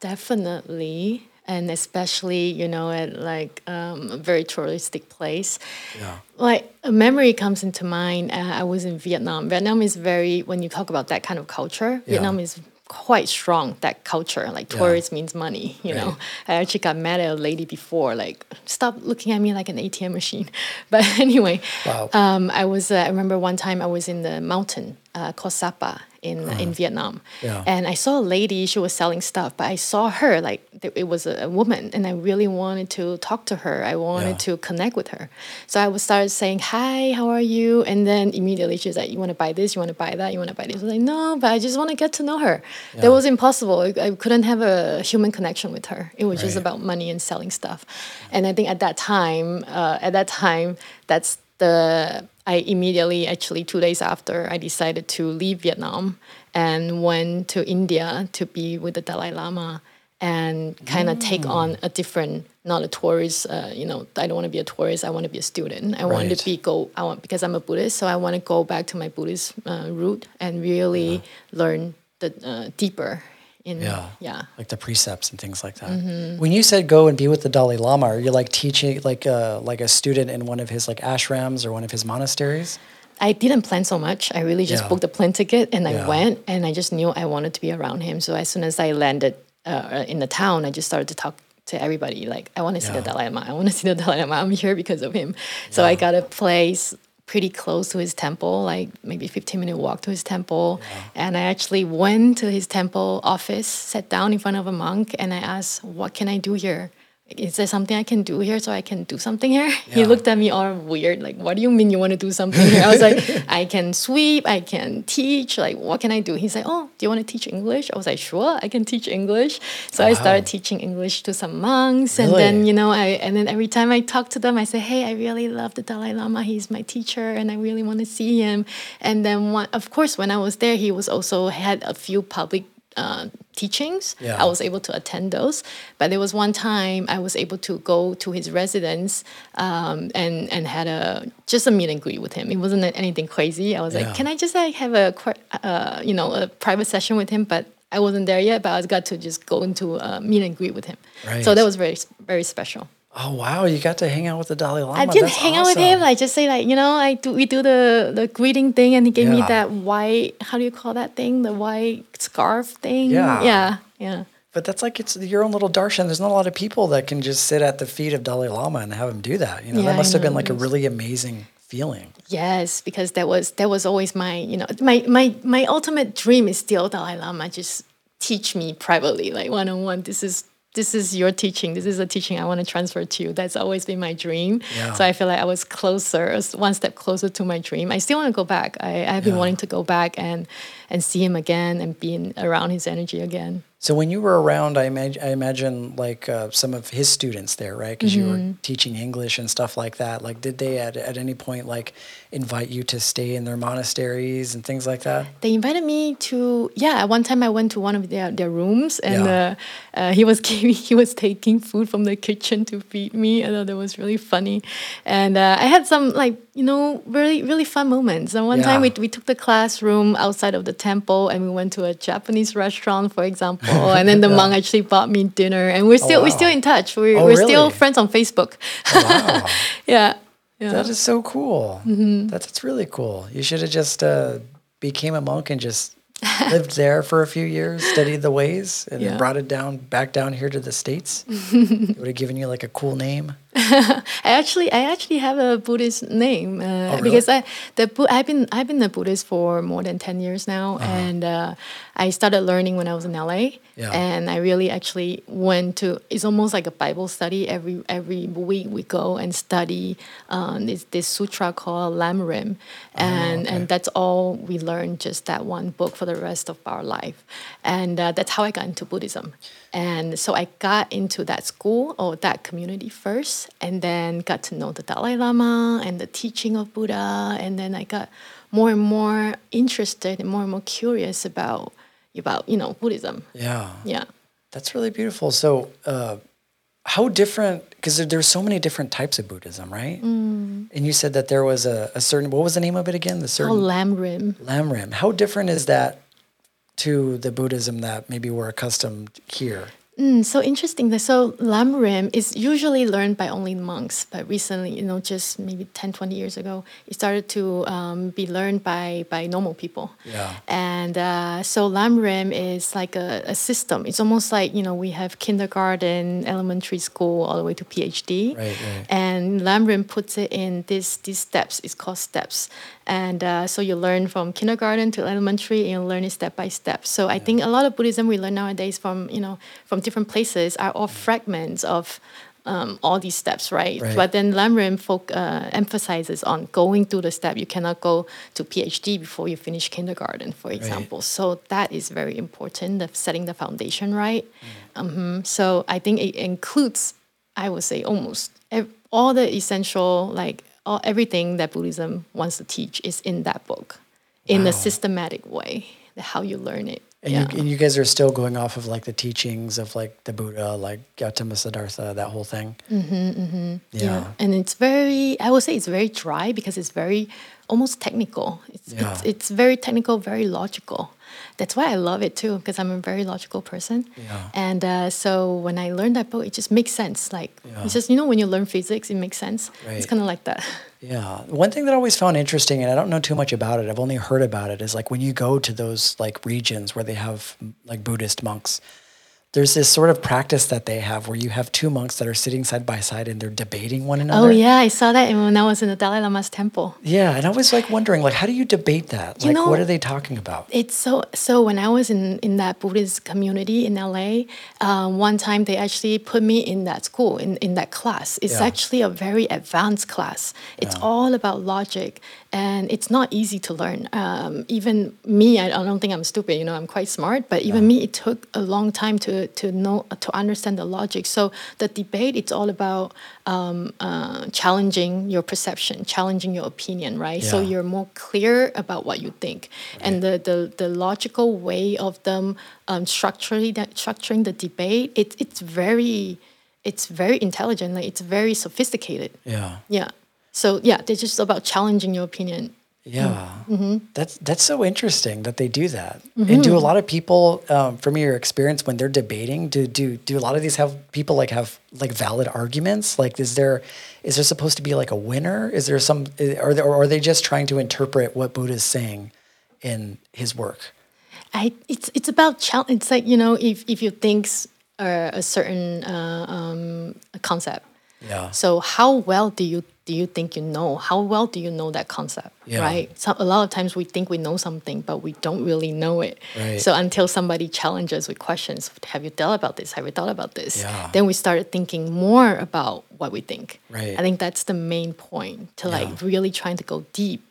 Definitely. And especially, you know, at like um, a very touristic place. Yeah. Like a memory comes into mind. Uh, I was in Vietnam. Vietnam is very, when you talk about that kind of culture, yeah. Vietnam is quite strong, that culture. Like tourism yeah. means money, you right. know. I actually got mad at a lady before, like, stop looking at me like an A T M machine. But anyway, wow. um, I was, uh, I remember one time I was in the mountain uh, called Sapa in, uh-huh. in Vietnam. Yeah. And I saw a lady, she was selling stuff, but I saw her, like, it was a, a woman, and I really wanted to talk to her. I wanted yeah. to connect with her. So I was started saying, hi, how are you? And then immediately she was like, you want to buy this? You want to buy that? You want to buy this? I was like, no, but I just want to get to know her. Yeah. That was impossible. I, I couldn't have a human connection with her. It was right. just about money and selling stuff. Yeah. And I think at that time, uh, at that time, that's the... I immediately, actually two days after, I decided to leave Vietnam and went to India to be with the Dalai Lama and kind of mm. take on a different, not a tourist, uh, you know, I don't want to be a tourist, I want to be a student. I right. want to be, go, I want, because I'm a Buddhist, so I want to go back to my Buddhist uh, root and really yeah. learn the uh, deeper. In, yeah. yeah, like the precepts and things like that. Mm-hmm. When you said go and be with the Dalai Lama, are you like teaching like a, like a student in one of his like ashrams or one of his monasteries? I didn't plan so much. I really just yeah. booked a plane ticket and yeah. I went and I just knew I wanted to be around him. So as soon as I landed uh, in the town, I just started to talk to everybody. Like, I want to see yeah. the Dalai Lama. I want to see the Dalai Lama. I'm here because of him. So yeah. I got a place pretty close to his temple, like maybe fifteen minute walk to his temple. Yeah. And I actually went to his temple office, sat down in front of a monk, and I asked, what can I do here? Is there something I can do here so I can do something here? Yeah. He looked at me all weird, like, what do you mean you want to do something here? I was like, I can sweep, I can teach, like, what can I do? He's like, oh, do you want to teach English? I was like, sure, I can teach English. So wow. I started teaching English to some monks. Really? And then, you know, I and then every time I talk to them, I say, hey, I really love the Dalai Lama. He's my teacher and I really want to see him. And then, one, of course, when I was there, he was also had a few public Uh, teachings. Yeah. I was able to attend those. But there was one time I was able to go to his residence um, and, and had a just a meet and greet with him. It wasn't anything crazy. I was yeah. like, can I just like, have a uh, you know a private session with him? But I wasn't there yet, but I got to just go into a meet and greet with him. Right. So that was very, very special. Oh, wow. You got to hang out with the Dalai Lama. I didn't That's hang awesome. Out with him. I just say like, you know, I do, we do the, the greeting thing and he gave yeah. me that white, how do you call that thing? The white scarf thing. Yeah. Yeah. Yeah. But that's like, it's your own little darshan. There's not a lot of people that can just sit at the feet of Dalai Lama and have him do that. You know, yeah, that must know. have been like a really amazing feeling. Yes, because that was, that was always my, you know, my, my, my ultimate dream is still Dalai Lama. Just teach me privately, like one-on-one. This is, This is your teaching. This is a teaching I want to transfer to you. That's always been my dream. Yeah. So I feel like I was closer, one step closer to my dream. I still want to go back. I, I've been yeah. wanting to go back and, and see him again and being around his energy again. So when you were around, I, imag- I imagine like uh, some of his students there, right? Because mm-hmm. you were teaching English and stuff like that. Like, did they at, at any point like invite you to stay in their monasteries and things like that? They invited me to, yeah, at one time I went to one of their, their rooms and yeah. uh, uh, he was giving, he was taking food from the kitchen to feed me. I thought that was really funny. And uh, I had some like, you know, really, really fun moments. And one yeah. time we, we took the classroom outside of the temple and we went to a Japanese restaurant, for example. And then the yeah. monk actually bought me dinner and we're still, oh, wow. we're still in touch. We're, oh, we're really? still friends on Facebook. Oh, wow. yeah. Yeah. That is so cool. Mm-hmm. That's, that's really cool. You should have just uh, became a monk and just lived there for a few years, studied the ways, and yeah. then brought it down back down here to the States. It would have given you like a cool name. I actually, I actually have a Buddhist name uh, oh, really? because I the I've been I've been a Buddhist for more than ten years now, uh-huh. and uh, I started learning when I was in L A, yeah. and I really actually went to. It's almost like a Bible study every every week. We go and study um, this, this sutra called Lamrim, and oh, okay. and that's all we learn, just that one book for the rest of our life, and uh, that's how I got into Buddhism. And so I got into that school or that community first and then got to know the Dalai Lama and the teaching of Buddha. And then I got more and more interested and more and more curious about, about you know, Buddhism. Yeah. Yeah. That's really beautiful. So uh, how different, because there, there's so many different types of Buddhism, right? Mm. And you said that there was a, a certain, what was the name of it again? The certain. Oh, Lamrim. Lamrim. How different is that to the Buddhism that maybe we're accustomed here? Mm, so interesting. So Lamrim is usually learned by only monks, but recently, you know, just maybe ten, twenty years ago, it started to um, be learned by, by normal people. Yeah. And uh, so Lamrim is like a, a system. It's almost like, you know, we have kindergarten, elementary school, all the way to PhD. Right, right. And Lamrim puts it in this, these steps. It's called steps. And uh, so you learn from kindergarten to elementary, and you learn it step by step. So I yeah. think a lot of Buddhism we learn nowadays from, you know, from different places are all fragments of um, all these steps, right? right? But then Lamrim folk uh, emphasizes on going through the step. You cannot go to PhD before you finish kindergarten, for example. Right. So that is very important, the setting the foundation, right? Mm. Mm-hmm. So I think it includes, I would say, almost ev- all the essential, like, All, everything that Buddhism wants to teach is in that book, in wow. a systematic way, how you learn it. And, yeah. you, and you guys are still going off of like the teachings of like the Buddha, like Gautama Siddhartha, that whole thing. Mm-hmm, mm-hmm. Yeah. yeah. And it's very, I would say it's very dry because it's very, almost technical. It's, yeah. it's, it's very technical, very logical. That's why I love it too, because I'm a very logical person. Yeah. And uh, so when I learned that book, it just makes sense. Like, yeah. it's just, you know, when you learn physics, it makes sense. Right. It's kind of like that. Yeah. One thing that I always found interesting, and I don't know too much about it, I've only heard about it, is like when you go to those like regions where they have like Buddhist monks, there's this sort of practice that they have where you have two monks that are sitting side by side and they're debating one another. Oh, yeah. I saw that when I was in the Dalai Lama's temple. Yeah. And I was like wondering, like, how do you debate that? Like, you know, what are they talking about? It's so, so when I was in, in that Buddhist community in L A, um, one time they actually put me in that school, in, in that class. It's yeah. actually a very advanced class. It's yeah. all about logic. And it's not easy to learn. Um, even me, I don't think I'm stupid. You know, I'm quite smart. But even yeah. me, it took a long time to to know to understand the logic. So the debate, it's all about um, uh, challenging your perception, challenging your opinion, right? Yeah. So you're more clear about what you think. Right. And the, the the logical way of them um, structuring that structuring the debate, it it's very it's very intelligent. Like it's very sophisticated. Yeah. Yeah. So yeah, they're just about challenging your opinion. Yeah, mm-hmm. that's that's so interesting that they do that. Mm-hmm. And do a lot of people, um, from your experience, when they're debating, do do do a lot of these have people like have like valid arguments? Like, is there is there supposed to be like a winner? Is there some? Are there, or are they just trying to interpret what Buddha is saying in his work? I it's it's about challenge. It's like, you know, if if you think uh, a certain uh, um, concept. Yeah. So how well do you do you think you know? How well do you know that concept, yeah. right? So a lot of times we think we know something, but we don't really know it. Right. So until somebody challenges with questions, have you thought about this? Have you thought about this? Yeah. Then we started thinking more about what we think. Right. I think that's the main point, to yeah. like really trying to go deep,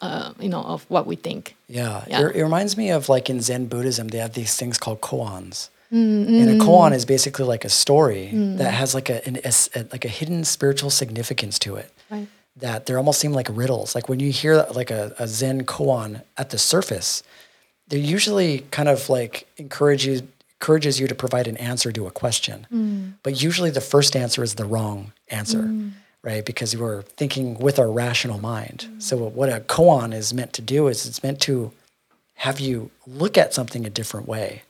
uh, you know, of what we think. Yeah. yeah. It, it reminds me of like in Zen Buddhism, they have these things called koans. Mm-hmm. And a koan is basically like a story mm-hmm. that has like a, an, a like a hidden spiritual significance to it. Right. That they almost seem like riddles. Like when you hear like a, a Zen koan at the surface, they usually kind of like encourage you encourages you to provide an answer to a question. Mm-hmm. But usually the first answer is the wrong answer, mm-hmm. right? Because we're thinking with our rational mind. Mm-hmm. So what a koan is meant to do is it's meant to have you look at something a different way.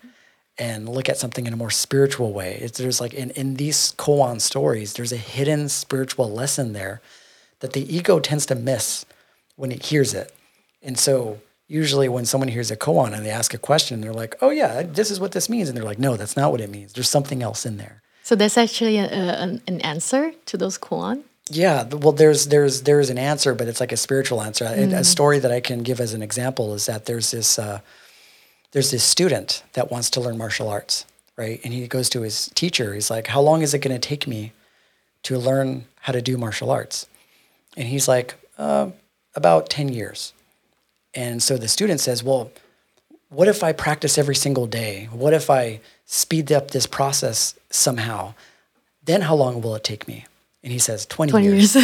And look at something in a more spiritual way. It's, there's like in, in these koan stories, there's a hidden spiritual lesson there that the ego tends to miss when it hears it. And so usually when someone hears a koan and they ask a question, they're like, oh yeah, this is what this means. And they're like, no, that's not what it means. There's something else in there. So that's actually a, a, an answer to those koan? Yeah, well, there's there's there's an answer, but it's like a spiritual answer. Mm. A story that I can give as an example is that there's this... Uh, There's this student that wants to learn martial arts, right? And he goes to his teacher. He's like, how long is it going to take me to learn how to do martial arts? And he's like, uh, about ten years. And so the student says, well, what if I practice every single day? What if I speed up this process somehow? Then how long will it take me? And he says, twenty years.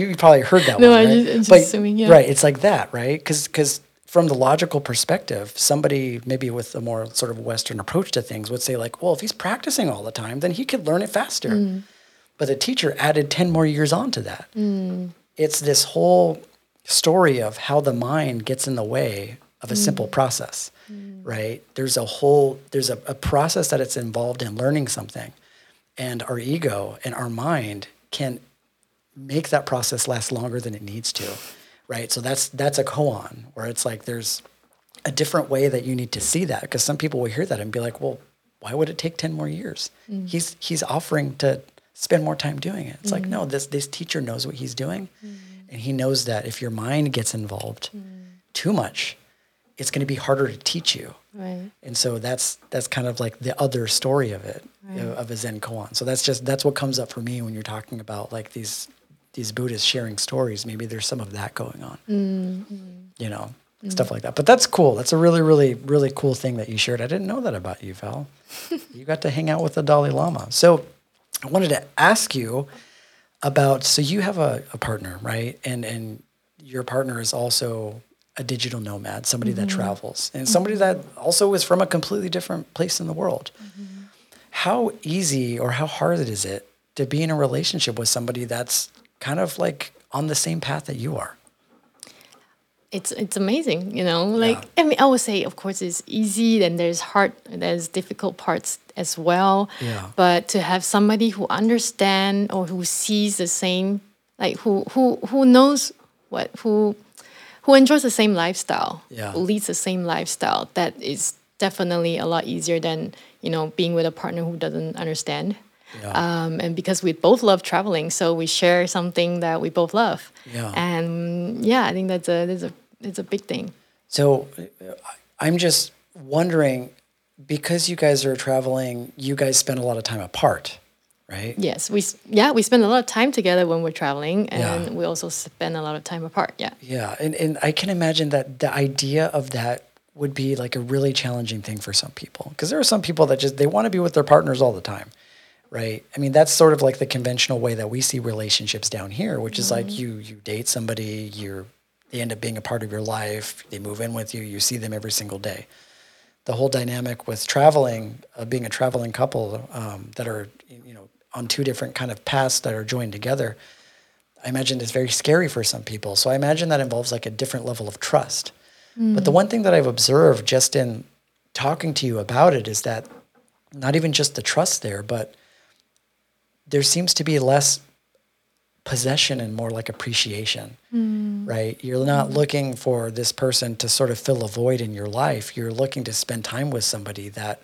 You probably heard that no, one, right? No, I'm just but, assuming, yeah. Right, it's like that, right? Because from the logical perspective, somebody maybe with a more sort of Western approach to things would say like, well, if he's practicing all the time, then he could learn it faster. Mm. But the teacher added ten more years on to that. Mm. It's this whole story of how the mind gets in the way of a mm. simple process, mm. right? There's a whole, there's a, a process that it's involved in learning something. And our ego and our mind can make that process last longer than it needs to. Right, so that's that's a koan, where it's like there's a different way that you need to see that, because some people will hear that and be like, well, why would it take ten more years? Mm. He's he's offering to spend more time doing it. It's mm. like, no, this this teacher knows what he's doing, mm. and he knows that if your mind gets involved mm. too much, it's going to be harder to teach you. Right. And so that's that's kind of like the other story of it, right. you know, of a Zen koan. So that's just that's what comes up for me when you're talking about like these. these Buddhists sharing stories, maybe there's some of that going on, mm-hmm. you know, mm-hmm. stuff like that. But that's cool. That's a really, really, really cool thing that you shared. I didn't know that about you, Val. You got to hang out with the Dalai Lama. So I wanted to ask you about, so you have a, a partner, right? And and your partner is also a digital nomad, somebody mm-hmm. that travels, and somebody mm-hmm. that also is from a completely different place in the world. Mm-hmm. How easy or how hard is it to be in a relationship with somebody that's kind of like on the same path that you are? It's it's amazing, you know, like, yeah. I mean, I would say, of course, it's easy, then there's hard, there's difficult parts as well. Yeah. But to have somebody who understands or who sees the same, like who who who knows what, who who enjoys the same lifestyle, yeah. who leads the same lifestyle, that is definitely a lot easier than, you know, being with a partner who doesn't understand. Yeah. Um, and because we both love traveling, so we share something that we both love. Yeah. And yeah, I think that's a, that's a, it's a big thing. So I'm just wondering, because you guys are traveling, you guys spend a lot of time apart, right? Yes. We, yeah, we spend a lot of time together when we're traveling, and yeah. we also spend a lot of time apart. Yeah. Yeah. And, and I can imagine that the idea of that would be like a really challenging thing for some people. 'Cause there are some people that just, they want to be with their partners all the time. Right. I mean, that's sort of like the conventional way that we see relationships down here, which is mm-hmm. like you you date somebody, you they end up being a part of your life, they move in with you, you see them every single day. The whole dynamic with traveling, uh, being a traveling couple um, that are, you know, on two different kind of paths that are joined together, I imagine is very scary for some people. So I imagine that involves like a different level of trust. Mm-hmm. But the one thing that I've observed just in talking to you about it is that not even just the trust there, but there seems to be less possession and more like appreciation, mm. right? You're not looking for this person to sort of fill a void in your life. You're looking to spend time with somebody that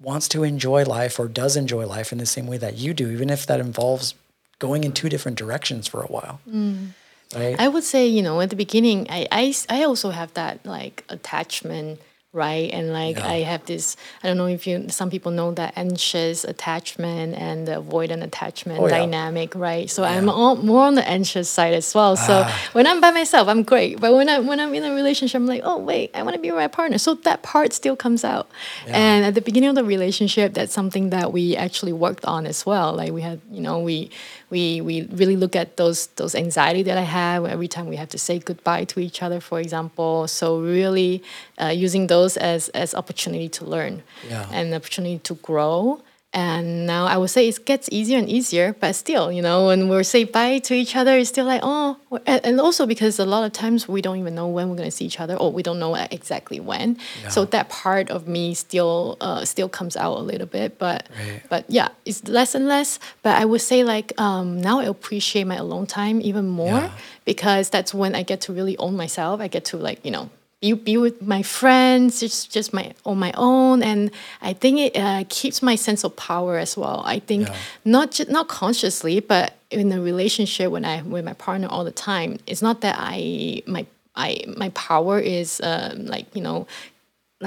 wants to enjoy life or does enjoy life in the same way that you do, even if that involves going in two different directions for a while. Mm. Right? I would say, you know, at the beginning, I, I, I also have that like attachment, right? And like, yeah. I have this, I don't know if you, some people know that anxious attachment and the avoidant attachment oh, dynamic, yeah. right? So yeah. I'm all, more on the anxious side as well. So ah. when I'm by myself, I'm great. But when, I, when I'm in a relationship, I'm like, oh wait, I want to be with my partner. So that part still comes out. Yeah. And at the beginning of the relationship, that's something that we actually worked on as well. Like we had, you know, we we we really look at those those anxiety that I have every time we have to say goodbye to each other, for example. So really uh, using those as as opportunity to learn yeah. and opportunity to grow. And now I would say it gets easier and easier, but still, you know, when we say bye to each other, it's still like, oh, and also because a lot of times we don't even know when we're going to see each other, or we don't know exactly when. Yeah. So that part of me still uh, still comes out a little bit, but right. but yeah, it's less and less. But I would say like um, now I appreciate my alone time even more yeah. because that's when I get to really own myself. I get to like, you know, You be with my friends, just just my on my own, and I think it uh, keeps my sense of power as well. I think yeah. not just not consciously, but in a relationship when I with my partner all the time, it's not that I my I my power is um, like you know,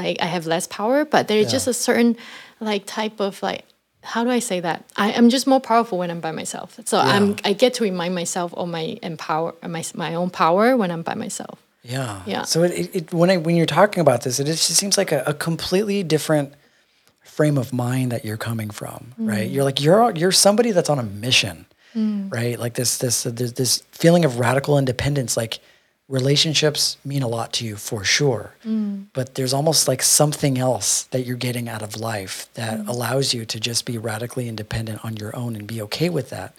like I have less power, but there's yeah. just a certain like type of like. How do I say that? I, I'm just more powerful when I'm by myself. So yeah. I'm I get to remind myself of my empower my my own power when I'm by myself. Yeah. yeah. So it, it, when I, when you're talking about this, it just seems like a, a completely different frame of mind that you're coming from, mm. right? You're like you're you're somebody that's on a mission, mm. right? Like this this this feeling of radical independence. Like relationships mean a lot to you for sure, mm. but there's almost like something else that you're getting out of life that mm. allows you to just be radically independent on your own and be okay with that.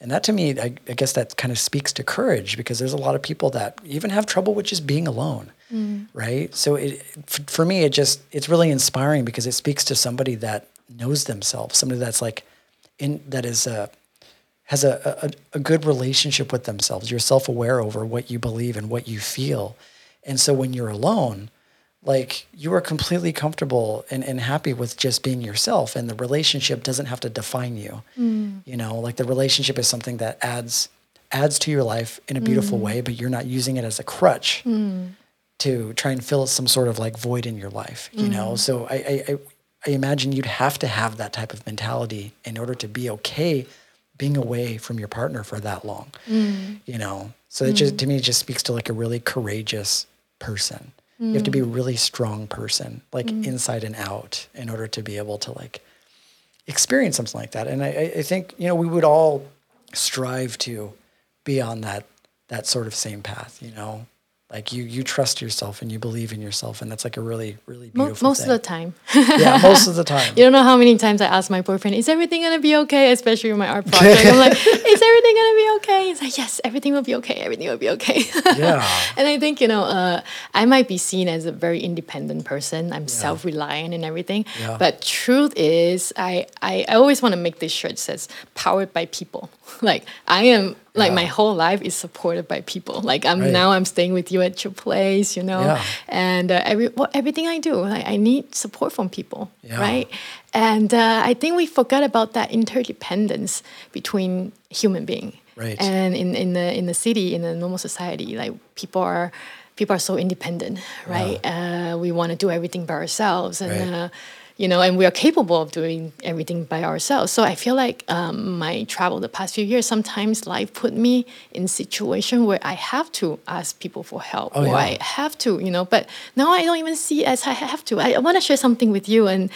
And that to me, I, I guess that kind of speaks to courage, because there's a lot of people that even have trouble with just being alone, mm. right? So it, for me, it just, it's really inspiring because it speaks to somebody that knows themselves, somebody that's like, in that is a, has a, a, a good relationship with themselves. You're self-aware over what you believe and what you feel. And so when you're alone, like you are completely comfortable and, and happy with just being yourself, and the relationship doesn't have to define you. Mm. You know, like the relationship is something that adds adds to your life in a beautiful mm. way, but you're not using it as a crutch mm. to try and fill some sort of like void in your life, you mm. know? So I, I, I imagine you'd have to have that type of mentality in order to be okay being away from your partner for that long, mm. you know? So mm. it just, to me, it just speaks to like a really courageous person. You have to be a really strong person, like mm. inside and out, in order to be able to like experience something like that. And I, I think, you know, we would all strive to be on that that sort of same path, you know, like you you trust yourself and you believe in yourself. And that's like a really, really beautiful most thing. Most of the time. Yeah, most of the time. You don't know how many times I ask my boyfriend, is everything going to be okay? Especially with my art project. I'm like, is everything going to be okay? He's like, yes, everything will be okay. Everything will be okay. Yeah. And I think, you know, uh, I might be seen as a very independent person. I'm yeah. self-reliant and everything. Yeah. But truth is, I, I, I always want to make this shirt that says, powered by people. Like, I am... Like yeah. my whole life is supported by people. Like I'm right. now, I'm staying with you at your place, you know, yeah. and uh, every well, everything I do, like, I need support from people, yeah. right? And uh, I think we forgot about that interdependence between human beings. Right. And in, in the in the city, in the normal society, like people are people are so independent, right? Yeah. Uh, we want to do everything by ourselves, and. Right. Uh, You know, and we are capable of doing everything by ourselves. So I feel like um, my travel the past few years, sometimes life put me in situation where I have to ask people for help. Oh, or yeah. I have to, you know, but now I don't even see as I have to. I, I want to share something with you. And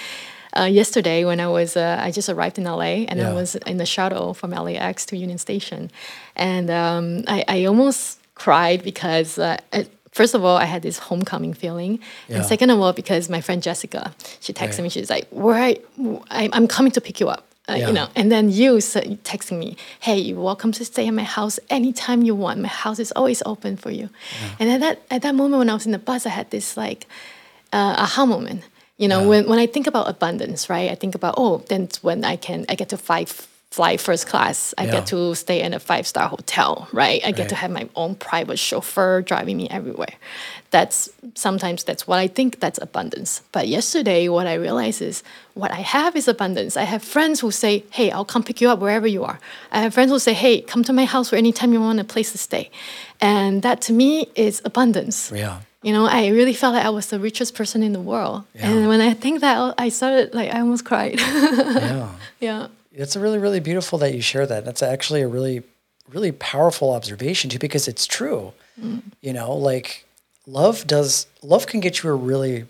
uh, yesterday when I was, uh, I just arrived in L A, and yeah. I was in the shuttle from L A X to Union Station. And um, I, I almost cried because... Uh, it, First of all, I had this homecoming feeling. Yeah. And second of all, because my friend Jessica, she texted right. me. She's like, "Where I, I'm coming to pick you up. Uh, yeah. You know." And then you so, texting me, "Hey, you're welcome to stay at my house anytime you want. My house is always open for you." Yeah. And at that at that moment when I was in the bus, I had this like uh, aha moment. You know, yeah. when, when I think about abundance, right? I think about, oh, then when I can, I get to five. fly first class. I yeah. get to stay in a five-star hotel, right? I get right. to have my own private chauffeur driving me everywhere. That's sometimes that's what I think that's abundance. But yesterday, what I realized is what I have is abundance. I have friends who say, "Hey, I'll come pick you up wherever you are." I have friends who say, "Hey, come to my house for any time you want a place to stay." And that to me is abundance. Yeah. You know, I really felt like I was the richest person in the world. Yeah. And when I think that, I started, like, I almost cried. yeah. Yeah. It's a really, really beautiful that you share that. That's actually a really, really powerful observation too, because it's true. Mm. You know, like love does, love can get you really,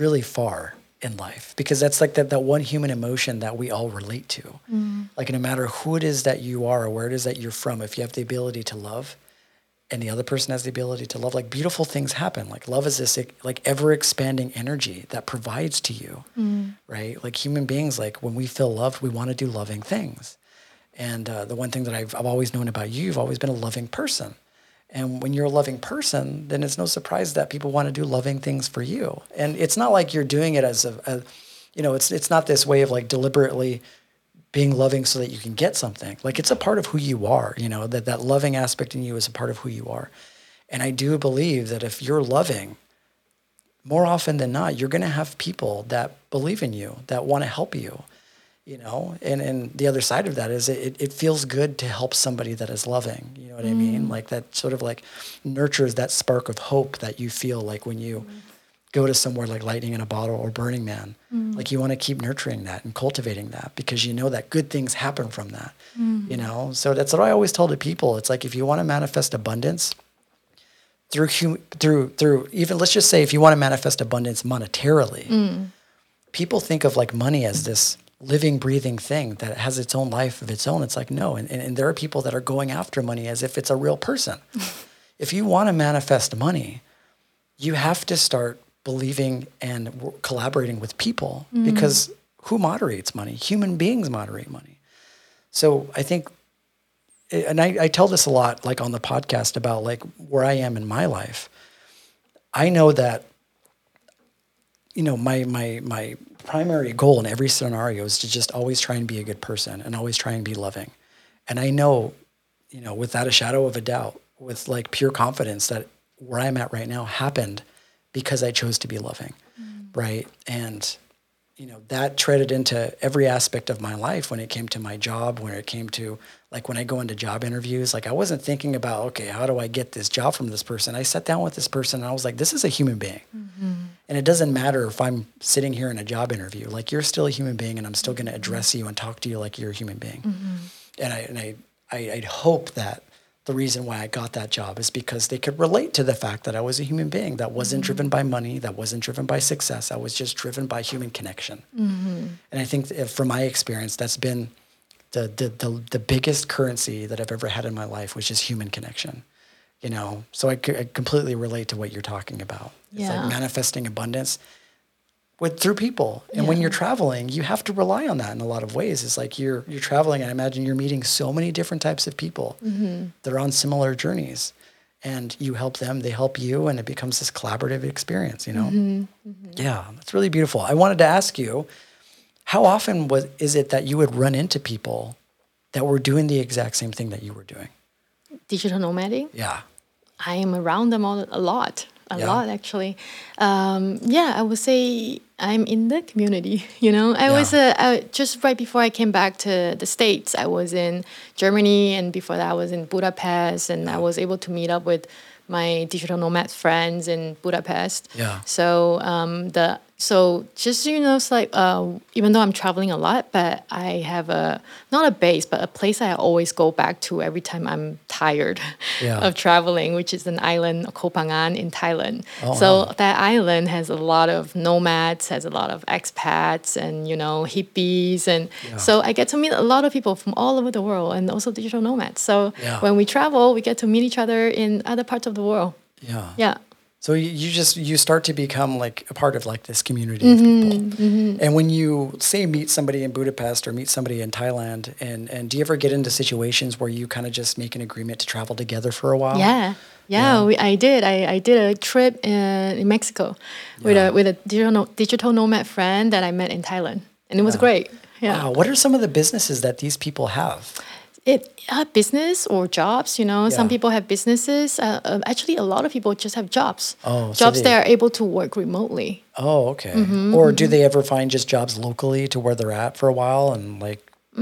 really far in life, because that's like that, that one human emotion that we all relate to. Mm. Like no matter who it is that you are or where it is that you're from, if you have the ability to love and the other person has the ability to love, like beautiful things happen. Like love is this like ever expanding energy that provides to you, mm. right? Like human beings, like when we feel loved, we want to do loving things. And uh, the one thing that I've, I've always known about you, you've always been a loving person. And when you're a loving person, then it's no surprise that people want to do loving things for you. And it's not like you're doing it as a, a you know, it's it's not this way of like deliberately being loving so that you can get something. Like it's a part of who you are, you know, that that loving aspect in you is a part of who you are. And I do believe that if you're loving, more often than not, you're going to have people that believe in you, that want to help you, you know? And and the other side of that is it it feels good to help somebody that is loving, you know what mm. I mean? Like that sort of like nurtures that spark of hope that you feel like when you mm. go to somewhere like Lightning in a Bottle or Burning Man. Mm. Like you want to keep nurturing that and cultivating that, because you know that good things happen from that, mm. you know? So that's what I always tell to people. It's like, if you want to manifest abundance through, hum- through, through even, let's just say if you want to manifest abundance monetarily, mm. people think of like money as this living, breathing thing that has its own life of its own. It's like, no. And, and, and there are people that are going after money as if it's a real person. if you want to manifest money, you have to start believing and collaborating with people mm. because who moderates money? Human beings moderate money. So I think, and I, I tell this a lot, like on the podcast about like where I am in my life. I know that, you know, my my my primary goal in every scenario is to just always try and be a good person and always try and be loving. And I know, you know, without a shadow of a doubt, with like pure confidence that where I'm at right now happened because I chose to be loving, mm. right? And, you know, that treaded into every aspect of my life when it came to my job, when it came to, like, when I go into job interviews, like, I wasn't thinking about, okay, how do I get this job from this person? I sat down with this person and I was like, this is a human being. Mm-hmm. And it doesn't matter if I'm sitting here in a job interview, like, you're still a human being and I'm still going to address you and talk to you like you're a human being. Mm-hmm. And I, and I, I, I'd hope that the reason why I got that job is because they could relate to the fact that I was a human being that wasn't mm-hmm. driven by money, that wasn't driven by success. I was just driven by human connection. Mm-hmm. And I think if, from my experience, that's been the, the the the biggest currency that I've ever had in my life, which is human connection. You know, so I, I completely relate to what you're talking about. It's yeah. like manifesting abundance with through people. And yeah. when you're traveling, you have to rely on that in a lot of ways. It's like you're you're traveling, and I imagine you're meeting so many different types of people mm-hmm. that are on similar journeys. And you help them, they help you, and it becomes this collaborative experience, you know? Mm-hmm. Mm-hmm. Yeah, that's really beautiful. I wanted to ask you, how often was is it that you would run into people that were doing the exact same thing that you were doing? Digital nomading? Yeah. I am around them all, a lot. A yeah. lot, actually. Um, yeah, I would say I'm in the community, you know. I yeah. was uh, I, just right before I came back to the States, I was in Germany, and before that I was in Budapest, and yeah. I was able to meet up with my digital nomad friends in Budapest. Yeah. So um, the so just, you know, it's like, uh, even though I'm traveling a lot, but I have a, not a base, but a place I always go back to every time I'm tired yeah. of traveling, which is an island, Koh Phangan in Thailand. Oh, so wow. that island has a lot of nomads, has a lot of expats and, you know, hippies. And yeah. so I get to meet a lot of people from all over the world and also digital nomads. So yeah. when we travel, we get to meet each other in other parts of the world. Yeah. Yeah. So you just, you start to become like a part of like this community mm-hmm, of people. Mm-hmm. And when you say meet somebody in Budapest or meet somebody in Thailand, and, and do you ever get into situations where you kind of just make an agreement to travel together for a while? Yeah. Yeah, yeah. We, I did. I, I did a trip in, in Mexico yeah. with a with a digital, digital nomad friend that I met in Thailand. And it was yeah. great. Yeah. Wow. What are some of the businesses that these people have? It uh, business or jobs, you know. Yeah. Some people have businesses. Uh, uh, actually, a lot of people just have jobs. Oh, jobs so they, that are able to work remotely. Oh, okay. Mm-hmm, or mm-hmm. do they ever find just jobs locally to where they're at for a while and like? Mm,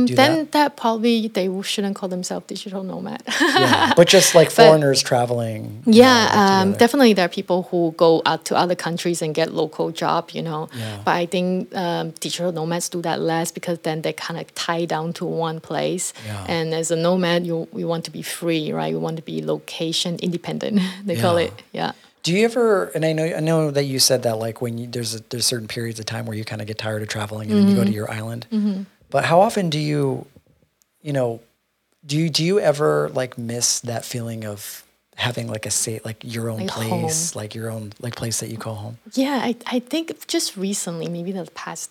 like do then that? that probably they shouldn't call themselves digital nomad. yeah, but just like foreigners but, traveling. Yeah, know, um, definitely there are people who go out to other countries and get local job, you know. Yeah. But I think um, digital nomads do that less because then they kind of tie down to one place. Yeah. And as a nomad, you we want to be free, right? We want to be location independent. They yeah. call it. Yeah. Do you ever? And I know I know that you said that like when you, there's a, there's certain periods of time where you kind of get tired of traveling and mm-hmm. then you go to your island. Mm-hmm. But how often do you, you know, do you do you ever like miss that feeling of having like a safe, like your own like place, home. like your own like place that you call home? Yeah, I I think just recently, maybe the past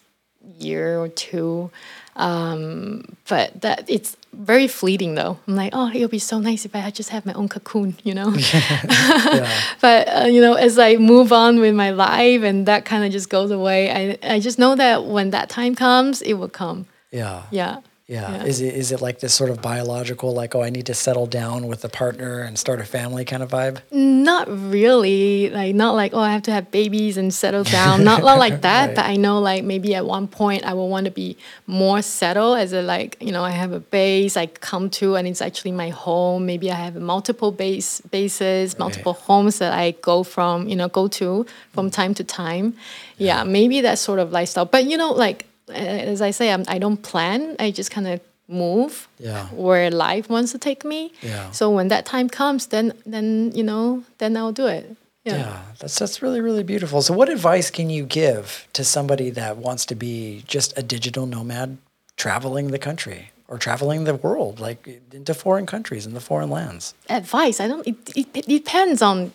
year or two, um, but that it's very fleeting though. I'm like, oh, it'll be so nice if I had just have my own cocoon, you know. yeah. But uh, you know, as I move on with my life and that kind of just goes away, I I just know that when that time comes, it will come. Yeah. yeah. Yeah. Yeah. Is it is it like this sort of biological, like, oh, I need to settle down with a partner and start a family kind of vibe? Not really. Like, not like, oh, I have to have babies and settle down. Not, not like that. Right. But I know, like, maybe at one point I will want to be more settled as a, like, you know, I have a base I come to and it's actually my home. Maybe I have multiple base bases, right. multiple homes that I go from, you know, go to from time to time. Yeah. yeah maybe that sort of lifestyle. But, you know, like, as I say, I'm, I don't plan. I just kind of move yeah. where life wants to take me. Yeah. So when that time comes, then then you know, then I'll do it. Yeah. yeah, that's that's really really beautiful. So what advice can you give to somebody that wants to be just a digital nomad traveling the country? or traveling the world, like into foreign countries and the foreign lands? Advice, I don't, it, it, it depends on,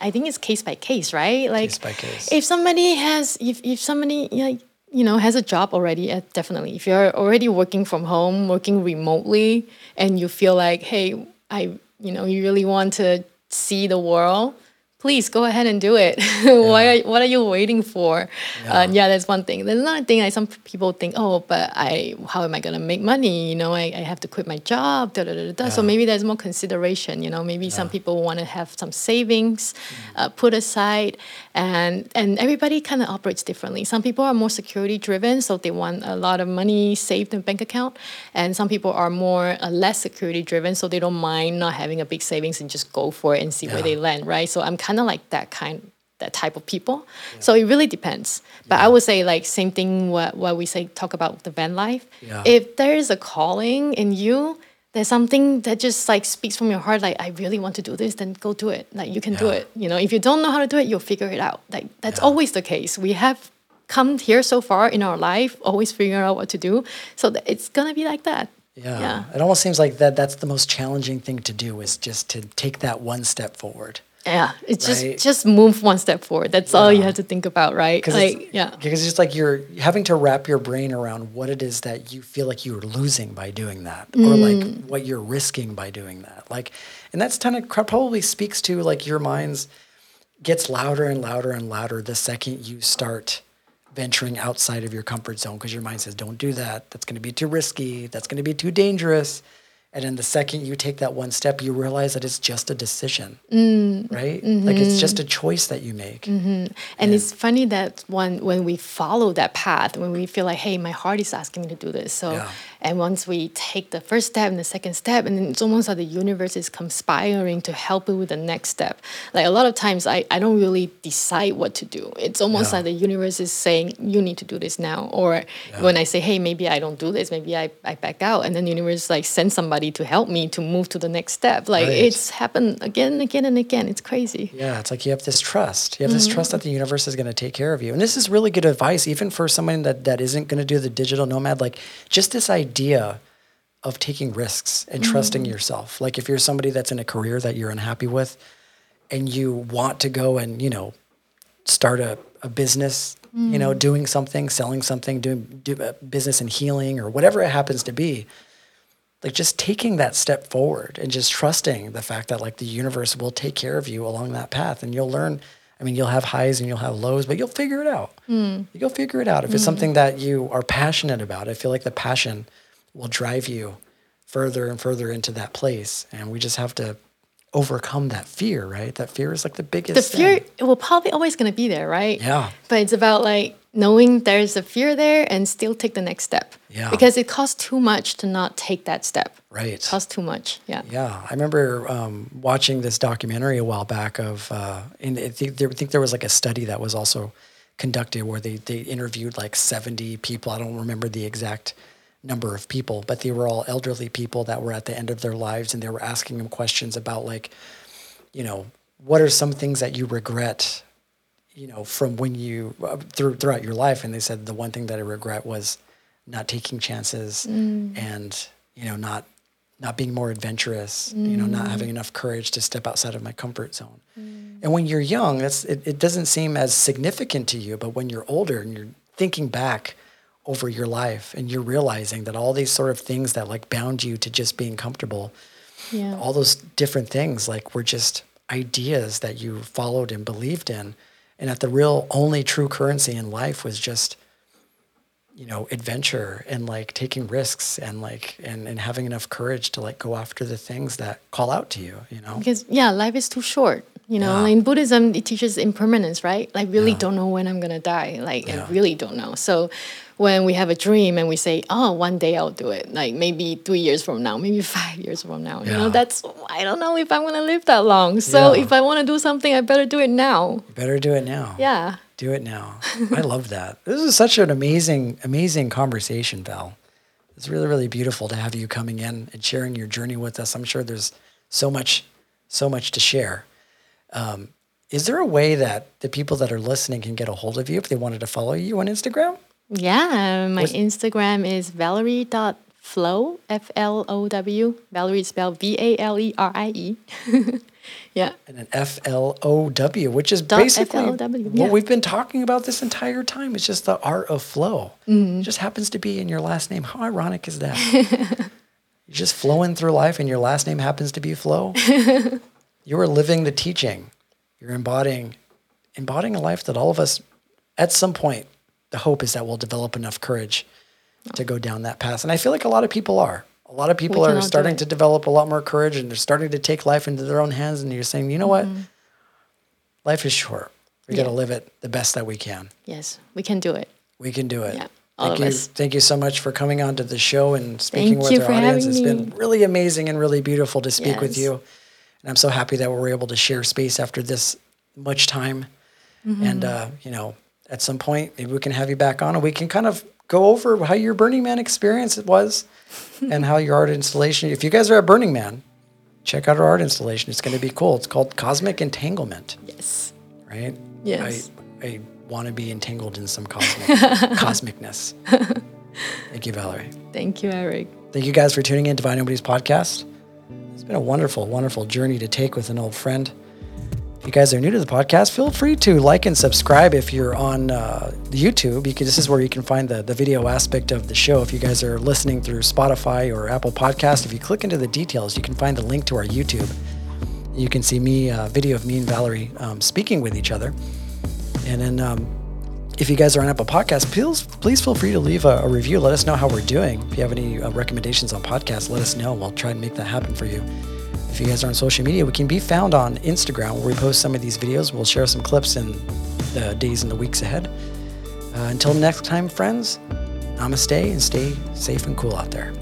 I think it's case by case, right? Like case by case. If somebody has, if, if somebody, like, you know, has a job already, uh, definitely. If you're already working from home, working remotely, and you feel like, hey, I, you know, you really want to see the world, please go ahead and do it. Yeah. Why? What are you waiting for? Yeah. Uh, yeah, that's one thing. There's another thing. Like some people think, oh, but I, how am I gonna make money? You know, I, I have to quit my job. Da, da, da, da. Yeah. So maybe there's more consideration. You know, maybe yeah. some people want to have some savings mm-hmm. uh, put aside, and and everybody kind of operates differently. Some people are more security driven, so they want a lot of money saved in bank account, and some people are more uh, less security driven, so they don't mind not having a big savings and just go for it and see yeah. where they land. Right. So I'm kind of like that kind, that type of people. Yeah. So it really depends. But yeah. I would say like same thing what, what we say, talk about the van life. Yeah. If there is a calling in you, there's something that just like speaks from your heart, like I really want to do this, then go do it. Like you can yeah. do it. You know, if you don't know how to do it, you'll figure it out. Like that's yeah. always the case. We have come here so far in our life, always figuring out what to do. So it's going to be like that. Yeah. yeah. It almost seems like that that's the most challenging thing to do, is just to take that one step forward. Yeah, it's right? just just move one step forward. That's yeah. all you have to think about, right? Like, yeah, because it's just like you're having to wrap your brain around what it is that you feel like you're losing by doing that, mm. or like what you're risking by doing that. Like, and that's kind of probably speaks to like your mind's gets louder and louder and louder the second you start venturing outside of your comfort zone, because your mind says, "Don't do that. That's going to be too risky. That's going to be too dangerous." And then the second you take that one step, you realize that it's just a decision, mm, right? Mm-hmm. Like it's just a choice that you make. Mm-hmm. And, and it's funny that one, when we follow that path, when we feel like, hey, my heart is asking me to do this. So, yeah. And once we take the first step and the second step, and then it's almost like the universe is conspiring to help you with the next step. Like a lot of times I, I don't really decide what to do. It's almost yeah. like the universe is saying, you need to do this now. Or yeah. when I say, hey, maybe I don't do this, maybe I, I back out. And then the universe like sends somebody to help me to move to the next step. Like right. it's happened again and again and again. It's crazy. Yeah, it's like you have this trust. You have mm-hmm. this trust that the universe is going to take care of you. And this is really good advice, even for someone that, that isn't going to do the digital nomad. Like just this idea of taking risks and mm-hmm. trusting yourself. Like if you're somebody that's in a career that you're unhappy with and you want to go and, you know, start a, a business, mm-hmm. you know, doing something, selling something, doing do a business in healing or whatever it happens to be. Like just taking that step forward and just trusting the fact that like the universe will take care of you along that path, and you'll learn. I mean, you'll have highs and you'll have lows, but you'll figure it out. Mm. You'll figure it out. If mm. it's something that you are passionate about, I feel like the passion will drive you further and further into that place. And we just have to overcome that fear, right? That fear is like the biggest thing. The fear thing. Will probably always going to be there, right? Yeah. But it's about like knowing there's a fear there and still take the next step. Yeah. Because it costs too much to not take that step. Right. It costs too much. Yeah. Yeah. I remember um, watching this documentary a while back of, uh, and I think there, I think there was like a study that was also conducted where they, they interviewed like seventy people. I don't remember the exact number of people, but they were all elderly people that were at the end of their lives, and they were asking them questions about like, you know, what are some things that you regret, you know, from when you, uh, through, throughout your life? And they said, the one thing that I regret was not taking chances mm. and, you know, not, not being more adventurous, mm. you know, not having enough courage to step outside of my comfort zone. Mm. And when you're young, that's, it, it doesn't seem as significant to you, but when you're older and you're thinking back over your life and you're realizing that all these sort of things that like bound you to just being comfortable, yeah. all those different things like were just ideas that you followed and believed in, and that the real only true currency in life was just, you know, adventure and like taking risks and like, and, and having enough courage to like go after the things that call out to you, you know? Because yeah, life is too short. You know, yeah. like in Buddhism, it teaches impermanence, right? Like, really yeah. don't know when I'm going to die. Like, yeah. I really don't know. So when we have a dream and we say, oh, one day I'll do it. Like, maybe three years from now, maybe five years from now. Yeah. You know, that's, I don't know if I'm going to live that long. So yeah. if I want to do something, I better do it now. You better do it now. Yeah. Do it now. I love that. This is such an amazing, amazing conversation, Val. It's really, really beautiful to have you coming in and sharing your journey with us. I'm sure there's so much, so much to share. Um, is there a way that the people that are listening can get a hold of you if they wanted to follow you on Instagram? Yeah, my What's... Instagram is valerie dot flow Flow, F L O W. Valerie is spelled V A L E R I E. Yeah. And an F L O W, which is Dot basically F L O W, yeah. What we've been talking about this entire time. It's just the art of flow. Mm. It just happens to be in your last name. How ironic is that? You're just flowing through life and your last name happens to be Flow. You are living the teaching. You're embodying, embodying a life that all of us, at some point, the hope is that we'll develop enough courage oh. to go down that path. And I feel like a lot of people are. A lot of people are starting to develop a lot more courage, and they're starting to take life into their own hands, and you're saying, you know mm-hmm. what? Life is short. We yeah. got to live it the best that we can. Yes, we can do it. We can do it. Yeah, all thank of you, us. Thank you so much for coming on to the show and speaking thank with our audience. It's been really amazing and really beautiful to speak yes. with you. And I'm so happy that we were able to share space after this much time. Mm-hmm. And, uh, you know, at some point, maybe we can have you back on, and we can kind of go over how your Burning Man experience was and how your art installation. If you guys are at Burning Man, check out our art installation. It's going to be cool. It's called Cosmic Entanglement. Yes. Right? Yes. I, I want to be entangled in some cosmic cosmicness. Thank you, Valerie. Thank you, Eric. Thank you guys for tuning in to Divine Nobodies Podcast. It's been a wonderful, wonderful journey to take with an old friend. If you guys are new to the podcast, feel free to like and subscribe. If you're on uh, YouTube, you can, this is where you can find the, the video aspect of the show. If you guys are listening through Spotify or Apple Podcast, if you click into the details, you can find the link to our YouTube. You can see me, a uh, video of me and Valerie um, speaking with each other. And then um, if you guys are on Apple Podcast, please, please feel free to leave a, a review. Let us know how we're doing. If you have any uh, recommendations on podcasts, let us know. We'll try and make that happen for you. If you guys are on social media, we can be found on Instagram, where we post some of these videos. We'll share some clips in the days and the weeks ahead. Uh, until next time, friends, namaste and stay safe and cool out there.